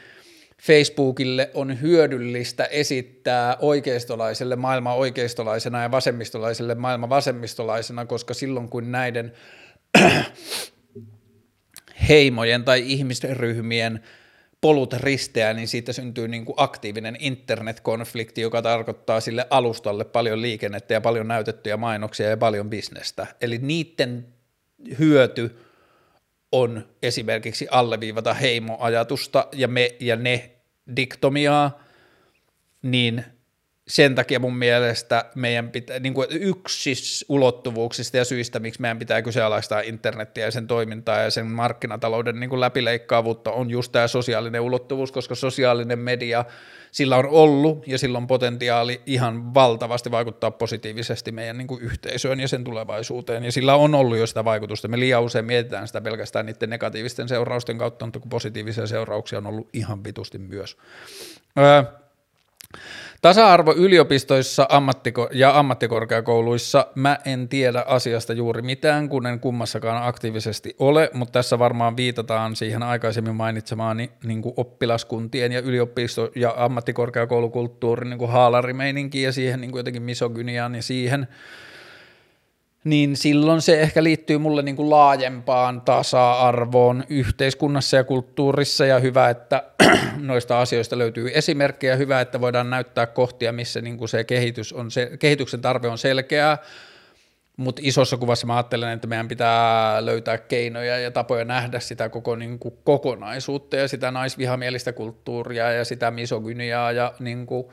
Facebookille on hyödyllistä esittää oikeistolaiselle maailman oikeistolaisena ja vasemmistolaiselle maailman vasemmistolaisena, koska silloin kun näiden heimojen tai ihmisryhmien polut risteää, niin siitä syntyy niin kuin aktiivinen internetkonflikti, joka tarkoittaa sille alustalle paljon liikennettä ja paljon näytettyjä mainoksia ja paljon bisnestä. Eli niiden hyöty on esimerkiksi alleviivata heimoajatusta ja me ja ne diktomiaa, niin sen takia mun mielestä meidän pitää, niin kuin yksi ulottuvuuksista ja syistä, miksi meidän pitää kyseenalaistaa internetiä ja sen toimintaa ja sen markkinatalouden niin kuin läpileikkaavuutta, on just tämä sosiaalinen ulottuvuus, koska sosiaalinen media, sillä on ollut ja sillä on potentiaali ihan valtavasti vaikuttaa positiivisesti meidän niin kuin yhteisöön ja sen tulevaisuuteen, ja sillä on ollut jo sitä vaikutusta. Me liian usein mietitään sitä pelkästään niiden negatiivisten seurausten kautta, mutta kun positiivisia seurauksia on ollut ihan vitusti myös. Tasa-arvo yliopistoissa ja ammattikorkeakouluissa, mä en tiedä asiasta juuri mitään, kun en kummassakaan aktiivisesti ole, mutta tässä varmaan viitataan siihen aikaisemmin mainitsemaani niin kuin oppilaskuntien ja yliopisto- ja ammattikorkeakoulukulttuurin niin kuin haalarimeininkiin ja siihen niin kuin jotenkin misogyniaan ja siihen, niin silloin se ehkä liittyy mulle niin kuin laajempaan tasa-arvoon yhteiskunnassa ja kulttuurissa, ja hyvä, että noista asioista löytyy esimerkkejä, hyvä, että voidaan näyttää kohtia, missä niin kuin se kehitys on, se kehityksen tarve on selkeää, mutta isossa kuvassa mä ajattelen, että meidän pitää löytää keinoja ja tapoja nähdä sitä koko niin kuin kokonaisuutta ja sitä naisvihamielistä kulttuuria ja sitä misogyniaa ja niin kuin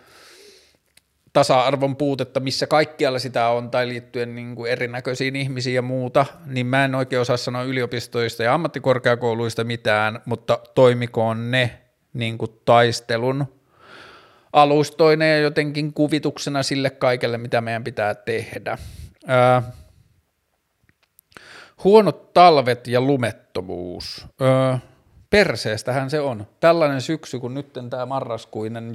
tasa-arvon puutetta, missä kaikkialla sitä on, tai liittyen niin kuin erinäköisiin ihmisiin ja muuta, niin mä en oikein osaa sanoa yliopistoista ja ammattikorkeakouluista mitään, mutta toimikoon ne niin kuin taistelun alustoina ja jotenkin kuvituksena sille kaikelle, mitä meidän pitää tehdä. Huonot talvet ja lumettomuus. Perseestähän se on. Tällainen syksy, kun nyt tämä marraskuinen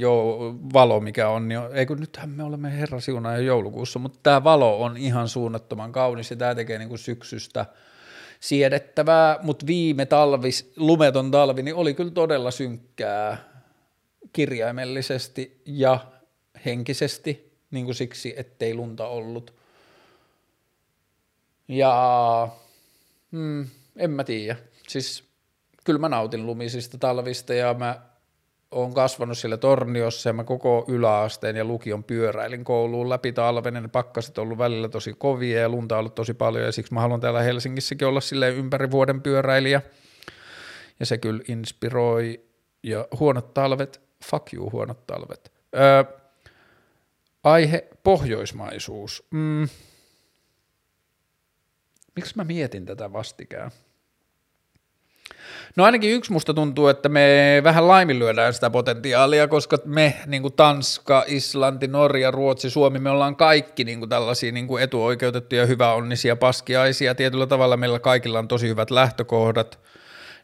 valo, mikä on, niin eikö nythän me olemme Herra siunaa jo joulukuussa, mutta tämä valo on ihan suunnattoman kaunis ja tämä tekee niin kuin syksystä siedettävää, mutta viime lumeton talvi niin oli kyllä todella synkkää kirjaimellisesti ja henkisesti niin kuin siksi, ettei lunta ollut. Ja en mä tiedä, siis kyllä mä nautin lumisista talvista ja mä oon kasvanut siellä Torniossa ja mä koko yläasteen ja lukion pyöräilin kouluun läpi talven ja ne pakkaset on ollut välillä tosi kovia ja lunta on ollut tosi paljon ja siksi mä haluan täällä Helsingissäkin olla silleen ympäri vuoden pyöräilijä ja se kyllä inspiroi ja huonot talvet, fuck you huonot talvet. Aihe pohjoismaisuus. Miksi mä mietin tätä vastikään? No ainakin yksi musta tuntuu, että me vähän laiminlyödään sitä potentiaalia, koska me niin kuin Tanska, Islanti, Norja, Ruotsi, Suomi, me ollaan kaikki niin kuin tällaisia niin kuin etuoikeutettuja, hyväonnisia, paskiaisia. Tietyllä tavalla meillä kaikilla on tosi hyvät lähtökohdat,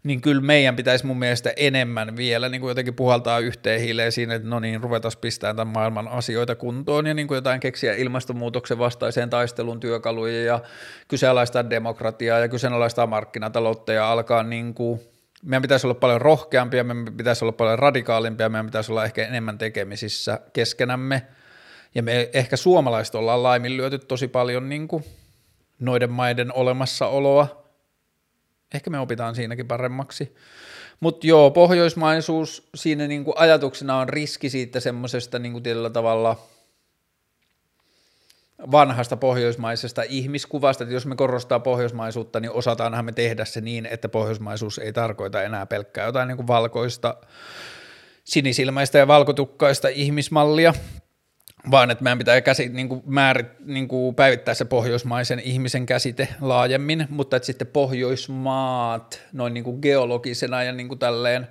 niin kyllä meidän pitäisi mun mielestä enemmän vielä niin kuin jotenkin puhaltaa yhteen hiileen siinä, että no niin, ruvetaan pistämään tämän maailman asioita kuntoon ja niin kuin jotain keksiä ilmastonmuutoksen vastaiseen taistelun työkaluja ja kyseenalaistaa demokratiaa ja kyseenalaistaa markkinataloutta ja alkaa niin kuin meidän pitäisi olla paljon rohkeampia, meidän pitäisi olla paljon radikaalimpia, meidän pitäisi olla ehkä enemmän tekemisissä keskenämme ja me ehkä suomalaiset ollaan laiminlyöty tosi paljon niin kuin noiden maiden olemassaoloa. Ehkä me opitaan siinäkin paremmaksi. Mutta joo, pohjoismaisuus, siinä niinku ajatuksena on riski siitä semmoisesta niinku tietyllä tavalla vanhasta pohjoismaisesta ihmiskuvasta, että jos me korostaa pohjoismaisuutta, niin osataanhan me tehdä se niin, että pohjoismaisuus ei tarkoita enää pelkkää jotain niinku valkoista, sinisilmäistä ja valkotukkaista ihmismallia, vaan että meidän pitää päivittää se pohjoismaisen ihmisen käsite laajemmin, mutta että sitten Pohjoismaat noin niin kuin geologisena ja niin kuin tälleen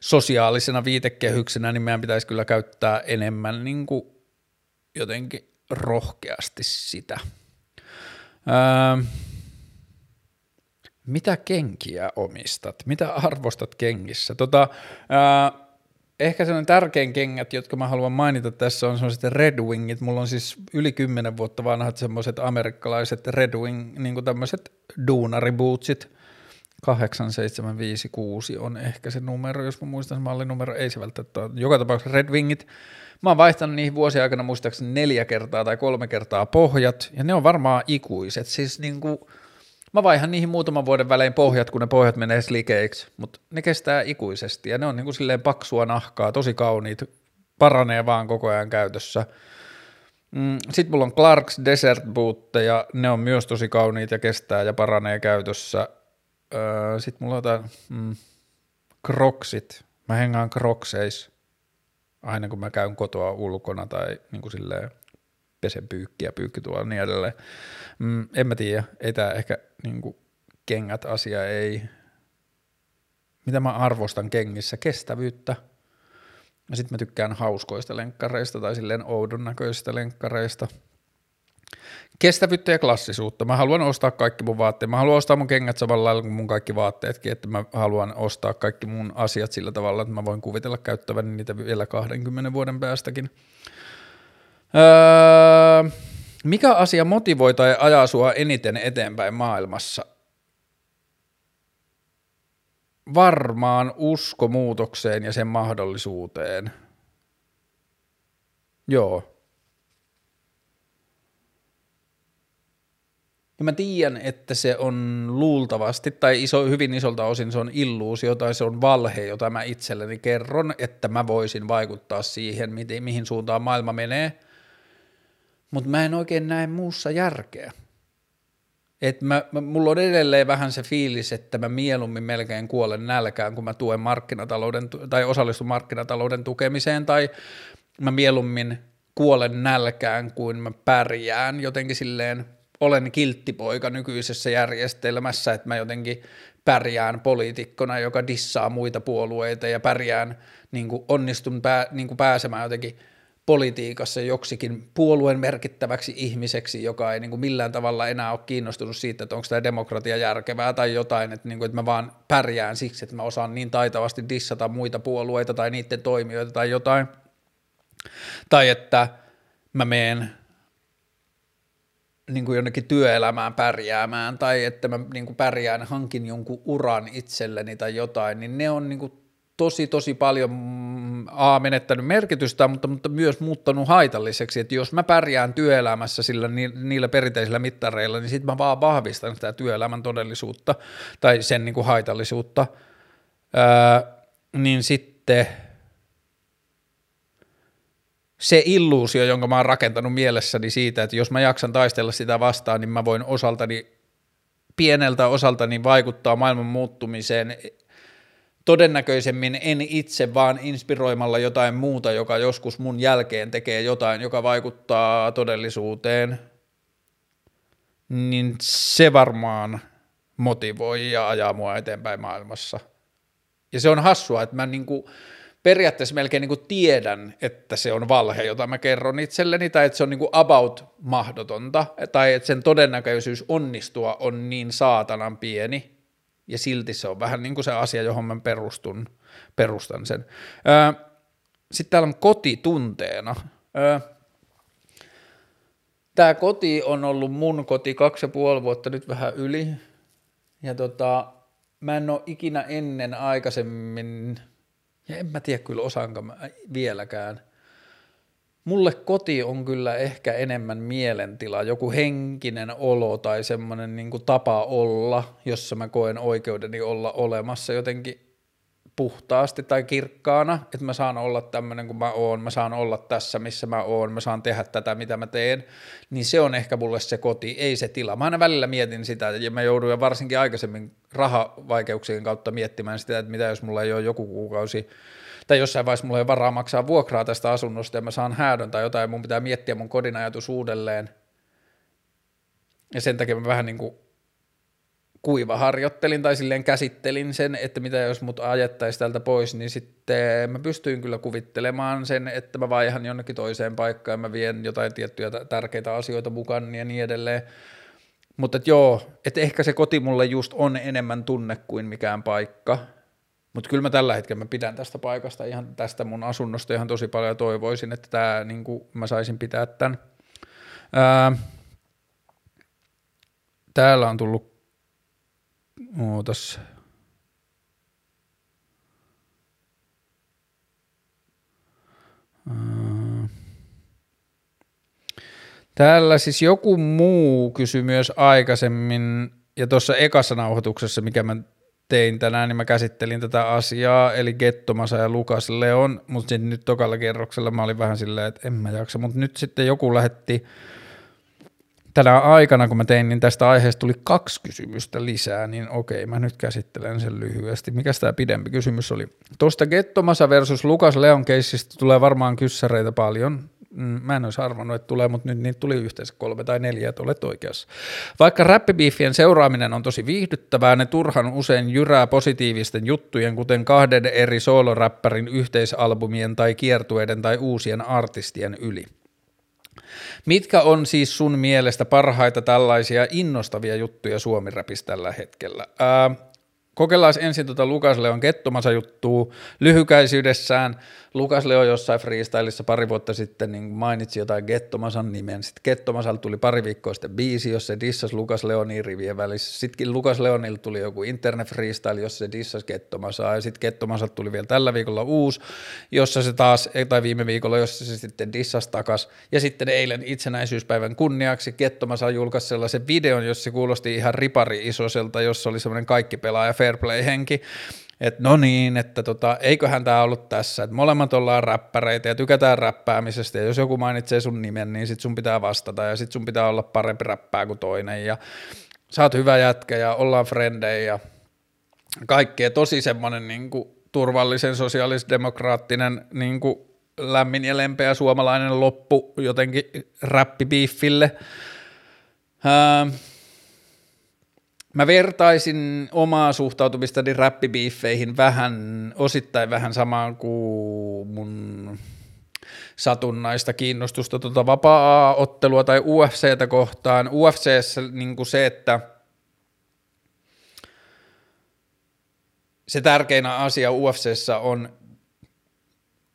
sosiaalisena viitekehyksenä, niin meidän pitäisi kyllä käyttää enemmän niin kuin jotenkin rohkeasti sitä. Mitä kenkiä omistat? Mitä arvostat kengissä? Ehkä sellainen tärkein kengät, jotka mä haluan mainita tässä, on sellaiset Red Wingit. Mulla on siis yli 10 vuotta vanhat semmoiset amerikkalaiset Red Wing, niin kuin tämmöiset duunaribootsit. 8756 on ehkä se numero, jos mä muistan, mä olin numero, ei se välttämättä. Joka tapauksessa Red Wingit. Mä oon vaihtanut niihin vuosien aikana muistaakseni 4 kertaa tai 3 kertaa pohjat, ja ne on varmaan ikuiset. Siis niin kuin, mä vaihan niihin muutaman vuoden välein pohjat, kun ne pohjat menee slikeiksi, mutta ne kestää ikuisesti ja ne on niin kuin silleen paksua nahkaa, tosi kauniit, paranee vaan koko ajan käytössä. Sitten mulla on Clarks Desert Bootteja, ne on myös tosi kauniit ja kestää ja paranee käytössä. Sitten mulla on jotain Crocsit, mä hengaan Crocseis aina kun mä käyn kotoa ulkona tai niin kuin silleen pesen pyykkiä, pyykkituolla ja niin edelleen. En mä tiedä, ei tää ehkä niinku kengät asia ei. Mitä mä arvostan kengissä? Kestävyyttä. Ja sit mä tykkään hauskoista lenkkareista tai silleen oudon näköisistä lenkkareista. Kestävyyttä ja klassisuutta. Mä haluan ostaa kaikki mun vaatteet. Mä haluan ostaa mun kengät samalla lailla kuin mun kaikki vaatteetkin, että mä haluan ostaa kaikki mun asiat sillä tavalla, että mä voin kuvitella käyttäväni niitä vielä 20 vuoden päästäkin. Mikä asia motivoi tai ajaa sua eniten eteenpäin maailmassa? Varmaan usko muutokseen ja sen mahdollisuuteen. Joo. Ja mä tiedän, että se on luultavasti tai hyvin isolta osin se on illuusio tai se on valhe, jota mä itselleni kerron, että mä voisin vaikuttaa siihen, mihin suuntaan maailma menee. Mutta mä en oikein näe muussa järkeä. Et mulla on edelleen vähän se fiilis, että mä mieluummin melkein kuolen nälkään, kun mä tuen markkinatalouden tai osallistun markkinatalouden tukemiseen, tai mä mieluummin kuolen nälkään, kuin mä pärjään jotenkin silleen, olen kilttipoika nykyisessä järjestelmässä, että mä jotenkin pärjään poliitikkona, joka dissaa muita puolueita ja pärjään, niin kuin onnistun pääsemään jotenkin politiikassa joksikin puolueen merkittäväksi ihmiseksi, joka ei niin kuin millään tavalla enää ole kiinnostunut siitä, että onko tämä demokratia järkevää tai jotain, että, niin kuin, että mä vaan pärjään siksi, että mä osaan niin taitavasti dissata muita puolueita tai niiden toimijoita tai jotain, tai että mä meen niin kuin jonnekin työelämään pärjäämään tai että mä niin kuin pärjään, hankin jonkun uran itselleni tai jotain, niin ne on niin kuin tosi paljon menettänyt merkitystä, mutta myös muuttanut haitalliseksi, että jos mä pärjään työelämässä sillä, niillä perinteisillä mittareilla, niin sit mä vaan vahvistan sitä työelämän todellisuutta tai sen niin kuin haitallisuutta, niin sitten se illuusio, jonka mä oon rakentanut mielessäni siitä, että jos mä jaksan taistella sitä vastaan, niin mä voin osaltani, pieneltä osaltani vaikuttaa maailman muuttumiseen todennäköisemmin en itse, vaan inspiroimalla jotain muuta, joka joskus mun jälkeen tekee jotain, joka vaikuttaa todellisuuteen, niin se varmaan motivoi ja ajaa mua eteenpäin maailmassa. Ja se on hassua, että mä niinku periaatteessa melkein niinku tiedän, että se on valhe, jota mä kerron itselleni, tai että se on niinku about mahdotonta, tai että sen todennäköisyys onnistua on niin saatanan pieni, ja silti se on vähän niin kuin se asia, johon mä perustan sen. Sitten täällä on kotitunteena. Tää koti on ollut mun koti 2,5 vuotta, nyt vähän yli. Ja mä en ole ikinä ennen aikaisemmin, ja en mä tiedä kyllä osaanko mä vieläkään. Mulle koti on kyllä ehkä enemmän mielentila, joku henkinen olo tai semmoinen niin kuin tapa olla, jossa mä koen oikeudeni olla olemassa jotenkin puhtaasti tai kirkkaana, että mä saan olla tämmöinen kuin mä oon, mä saan olla tässä missä mä oon, mä saan tehdä tätä mitä mä teen, niin se on ehkä mulle se koti, ei se tila. Mä aina välillä mietin sitä ja mä jouduin varsinkin aikaisemmin rahavaikeuksien kautta miettimään sitä, että mitä jos mulla ei ole joku kuukausi tai jossain vaiheessa mulla ei varaa maksaa vuokraa tästä asunnosta ja mä saan häädön tai jotain, mun pitää miettiä mun kodin ajatus uudelleen. Ja sen takia mä vähän niin kuin kuivaharjoittelin tai silleen käsittelin sen, että mitä jos mut ajettaisiin täältä pois, niin sitten mä pystyin kyllä kuvittelemaan sen, että mä vaihan jonnekin toiseen paikkaan ja mä vien jotain tiettyjä tärkeitä asioita mukaan ja niin edelleen. Mutta että ehkä se koti mulle just on enemmän tunne kuin mikään paikka. Mutta kyllä mä tällä hetkellä mä pidän tästä paikasta, ihan tästä mun asunnosta ihan tosi paljon ja toivoisin, että tää, niin kun mä saisin pitää tämän. Täällä on tullut, ootas. Täällä siis joku muu kysyi myös aikaisemmin, ja tuossa ekassa nauhoituksessa, mikä mä tein tänään, niin mä käsittelin tätä asiaa, eli Ghettomasa ja Lucas Leon, mutta sitten nyt tokalla kerroksella mä olin vähän silleen, että en mä jaksa, mutta nyt sitten joku lähetti tänä aikana, kun mä tein, niin tästä aiheesta tuli 2 kysymystä lisää, niin okei, mä nyt käsittelen sen lyhyesti. Mikäs tää pidempi kysymys oli? Tuosta Ghettomasa versus Lucas Leon keissistä tulee varmaan kyssäreitä paljon. Mä en olisi arvannut, että tulee, mutta nyt niitä tuli yhteensä 3 tai 4, että olet oikeassa. Vaikka räppibiifien seuraaminen on tosi viihdyttävää, ne turhan usein jyrää positiivisten juttujen, kuten 2 eri sooloräppärin yhteisalbumien tai kiertueiden tai uusien artistien yli. Mitkä on siis sun mielestä parhaita tällaisia innostavia juttuja Suomi-räpissä tällä hetkellä? Kokeillaan ensin Lucas Leon Ghettomasa-juttua lyhykäisyydessään. Lucas Leon jossain freestylissä pari vuotta sitten niin mainitsi jotain Ghettomasan nimen. Sitten Ghettomasalta tuli pari viikkoa sitten biisi, jos se dissasi Lucas Leonin rivien välissä. Sitten Lucas Leonilta tuli joku internet freestyle, jos se dissasi Ghettomasaa. Ja sitten Ghettomasalta tuli vielä tällä viikolla uusi, jossa se taas, tai viime viikolla, jossa se sitten dissasi takas. Ja sitten eilen itsenäisyyspäivän kunniaksi Ghettomasa julkaisi sellaisen videon, jossa se kuulosti ihan ripari-isoselta, jossa oli semmoinen kaikki pelaaja fair play-henki. Että no niin, että eiköhän tämä ollut tässä, että molemmat ollaan räppäreitä ja tykätään räppäämisestä ja jos joku mainitsee sun nimen, niin sit sun pitää vastata ja sit sun pitää olla parempi räppää kuin toinen ja sä oot hyvä jätkä ja ollaan frendejä ja kaikkea tosi semmoinen niinku turvallisen sosiaalidemokraattinen niinku lämmin ja lempeä suomalainen loppu jotenkin räppibiiffille. Mä vertaisin omaa suhtautumistani räppibiiffeihin osittain vähän samaan kuin mun satunnaista kiinnostusta vapaa-ottelua tai UFCtä kohtaan. UFC:ssä niinku se, että se tärkein asia UFC:ssä on,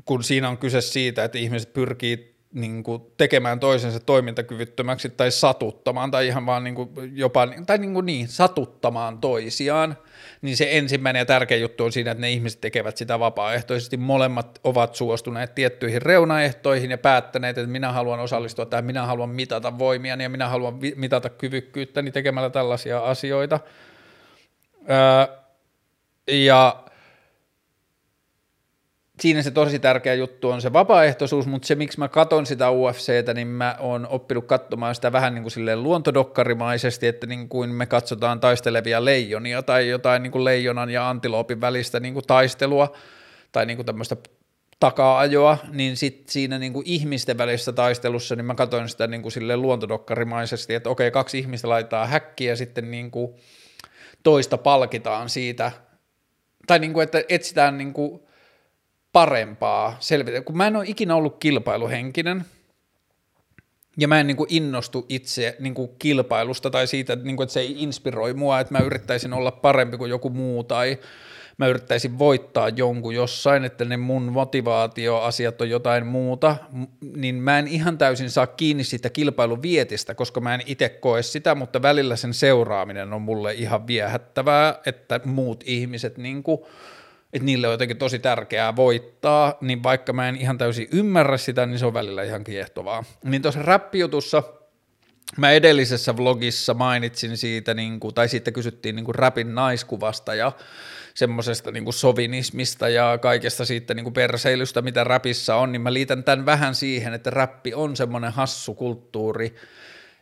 kun siinä on kyse siitä, että ihmiset pyrkii niinku tekemään toisensa toimintakyvyttömäksi tai satuttamaan tai ihan vaan niinku jopa tai niinku niin satuttamaan toisiaan, niin se ensimmäinen ja tärkein juttu on siinä, että ne ihmiset tekevät sitä vapaaehtoisesti. Molemmat ovat suostuneet tiettyihin reunaehtoihin ja päättäneet, että minä haluan osallistua tähän, minä haluan mitata voimiani ja minä haluan mitata kyvykkyyttäni tekemällä tällaisia asioita. Ja siinä se tosi tärkeä juttu on se vapaaehtoisuus, mutta se miksi mä katon sitä UFCtä, niin mä oon oppinut katsomaan sitä vähän niin kuin silleen luontodokkarimaisesti, että niin kuin me katsotaan taistelevia leijonia tai jotain niin kuin leijonan ja antiloopin välistä niin kuin taistelua tai niin kuin tämmöistä taka-ajoa, niin sit siinä niin kuin ihmisten välissä taistelussa niin mä katsoin sitä niin kuin silleen luontodokkarimaisesti, että okei, kaksi ihmistä laittaa häkkiä ja sitten niin kuin toista palkitaan siitä tai niin kuin, että etsitään niin kuin parempaa selvitä, kun mä en ole ikinä ollut kilpailuhenkinen ja mä en niin kuin innostu itse niin kuin kilpailusta tai siitä, niin kuin, että se ei inspiroi mua, että mä yrittäisin olla parempi kuin joku muu tai mä yrittäisin voittaa jonkun jossain, että ne mun motivaatioasiat on jotain muuta, niin mä en ihan täysin saa kiinni siitä kilpailuvietistä, koska mä en itse koe sitä, mutta välillä sen seuraaminen on mulle ihan viehättävää, että muut ihmiset niin kuin että niille on jotenkin tosi tärkeää voittaa, niin vaikka mä en ihan täysin ymmärrä sitä, niin se on välillä ihan kiehtovaa. Niin tuossa räppijutussa mä edellisessä vlogissa mainitsin siitä, tai siitä kysyttiin räpin naiskuvasta ja semmoisesta sovinismista ja kaikesta siitä perseilystä, mitä räpissä on, niin mä liitän tämän vähän siihen, että räppi on semmoinen hassu kulttuuri,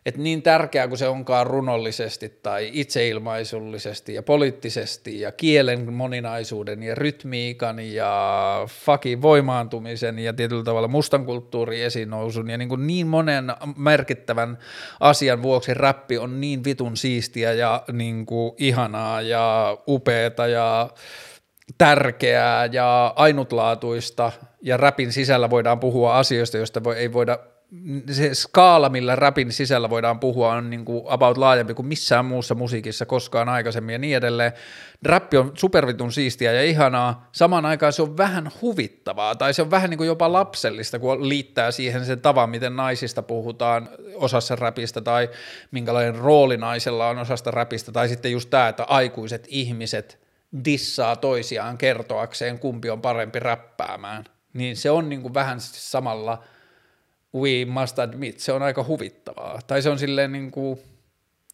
että niin tärkeää kuin se onkaan runollisesti tai itseilmaisullisesti ja poliittisesti ja kielen moninaisuuden ja rytmiikan ja fucking voimaantumisen ja tietyllä tavalla mustan kulttuurin esinousun ja niin monen merkittävän asian vuoksi räppi on niin vitun siistiä ja niin kuin ihanaa ja upeata ja tärkeää ja ainutlaatuista ja räpin sisällä voidaan puhua asioista, joista ei voida. Se skaala, millä rapin sisällä voidaan puhua, on niin kuin about laajempi kuin missään muussa musiikissa koskaan aikaisemmin ja niin edelleen. Rappi on supervitun siistiä ja ihanaa. Samaan aikaan se on vähän huvittavaa tai se on vähän niin kuin jopa lapsellista, kun liittää siihen sen tavan, miten naisista puhutaan osassa rapista tai minkälainen rooli naisella on osasta rapista tai sitten just tämä, että aikuiset ihmiset dissaa toisiaan kertoakseen, kumpi on parempi räppäämään. Niin se on niin kuin vähän samalla we must admit, se on aika huvittavaa, tai se on silleen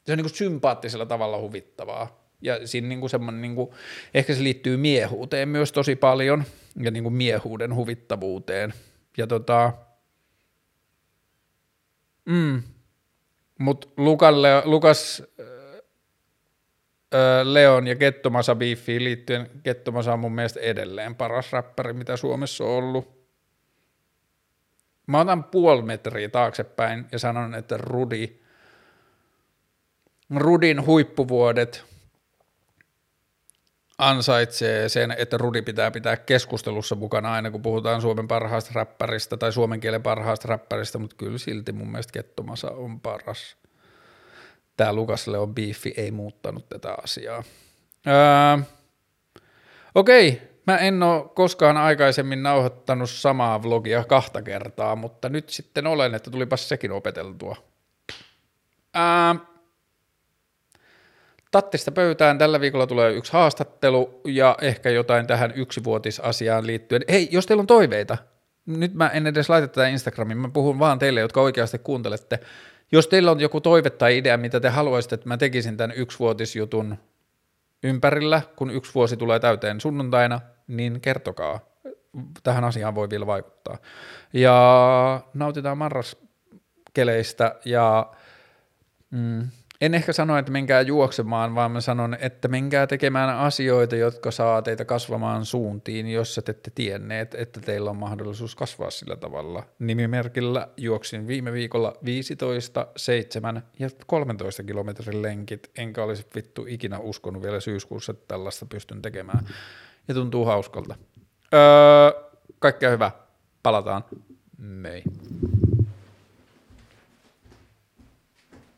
se on sympaattisella tavalla huvittavaa, ja siinä semmoinen, ehkä se liittyy miehuuteen myös tosi paljon, ja miehuuden huvittavuuteen, ja mut Lucas Leon ja Ghettomasa biiffiin liittyen, Ghettomasa on mun mielestä edelleen paras räppäri, mitä Suomessa on ollut. Mä otan 0,5 metriä taaksepäin ja sanon, että Rudin huippuvuodet ansaitsee sen, että Rudi pitää pitää keskustelussa mukana aina, kun puhutaan Suomen parhaasta räppäristä tai suomen kielen parhaasta räppäristä, mutta kyllä silti mun mielestä Ghettomasa on paras. Tää Lucas Leon biiffi ei muuttanut tätä asiaa. Okei. Mä en ole koskaan aikaisemmin nauhoittanut samaa vlogia 2 kertaa, mutta nyt sitten olen, että tulipas sekin opeteltua. Tattista pöytään tällä viikolla tulee 1 haastattelu ja ehkä jotain tähän 1-vuotisasiaan liittyen. Hei, jos teillä on toiveita, nyt mä en edes laita tätä Instagramiin, mä puhun vaan teille, jotka oikeasti kuuntelette. Jos teillä on joku toive tai idea, mitä te haluaisitte, että mä tekisin tämän 1-vuotisjutun ympärillä, kun 1 vuosi tulee täyteen sunnuntaina, niin kertokaa. Tähän asiaan voi vielä vaikuttaa. Ja nautitaan marraskeleista ja En ehkä sano, että menkää juoksemaan, vaan mä sanon, että menkää tekemään asioita, jotka saa teitä kasvamaan suuntiin, jos te ette tienneet, että teillä on mahdollisuus kasvaa sillä tavalla. Nimimerkillä juoksin viime viikolla 15, 7 ja 13 kilometrin lenkit, enkä olisi vittu ikinä uskonut vielä syyskuussa, että tällaista pystyn tekemään. Ja tuntuu hauskalta. Kaikkea hyvää. Palataan. Mei.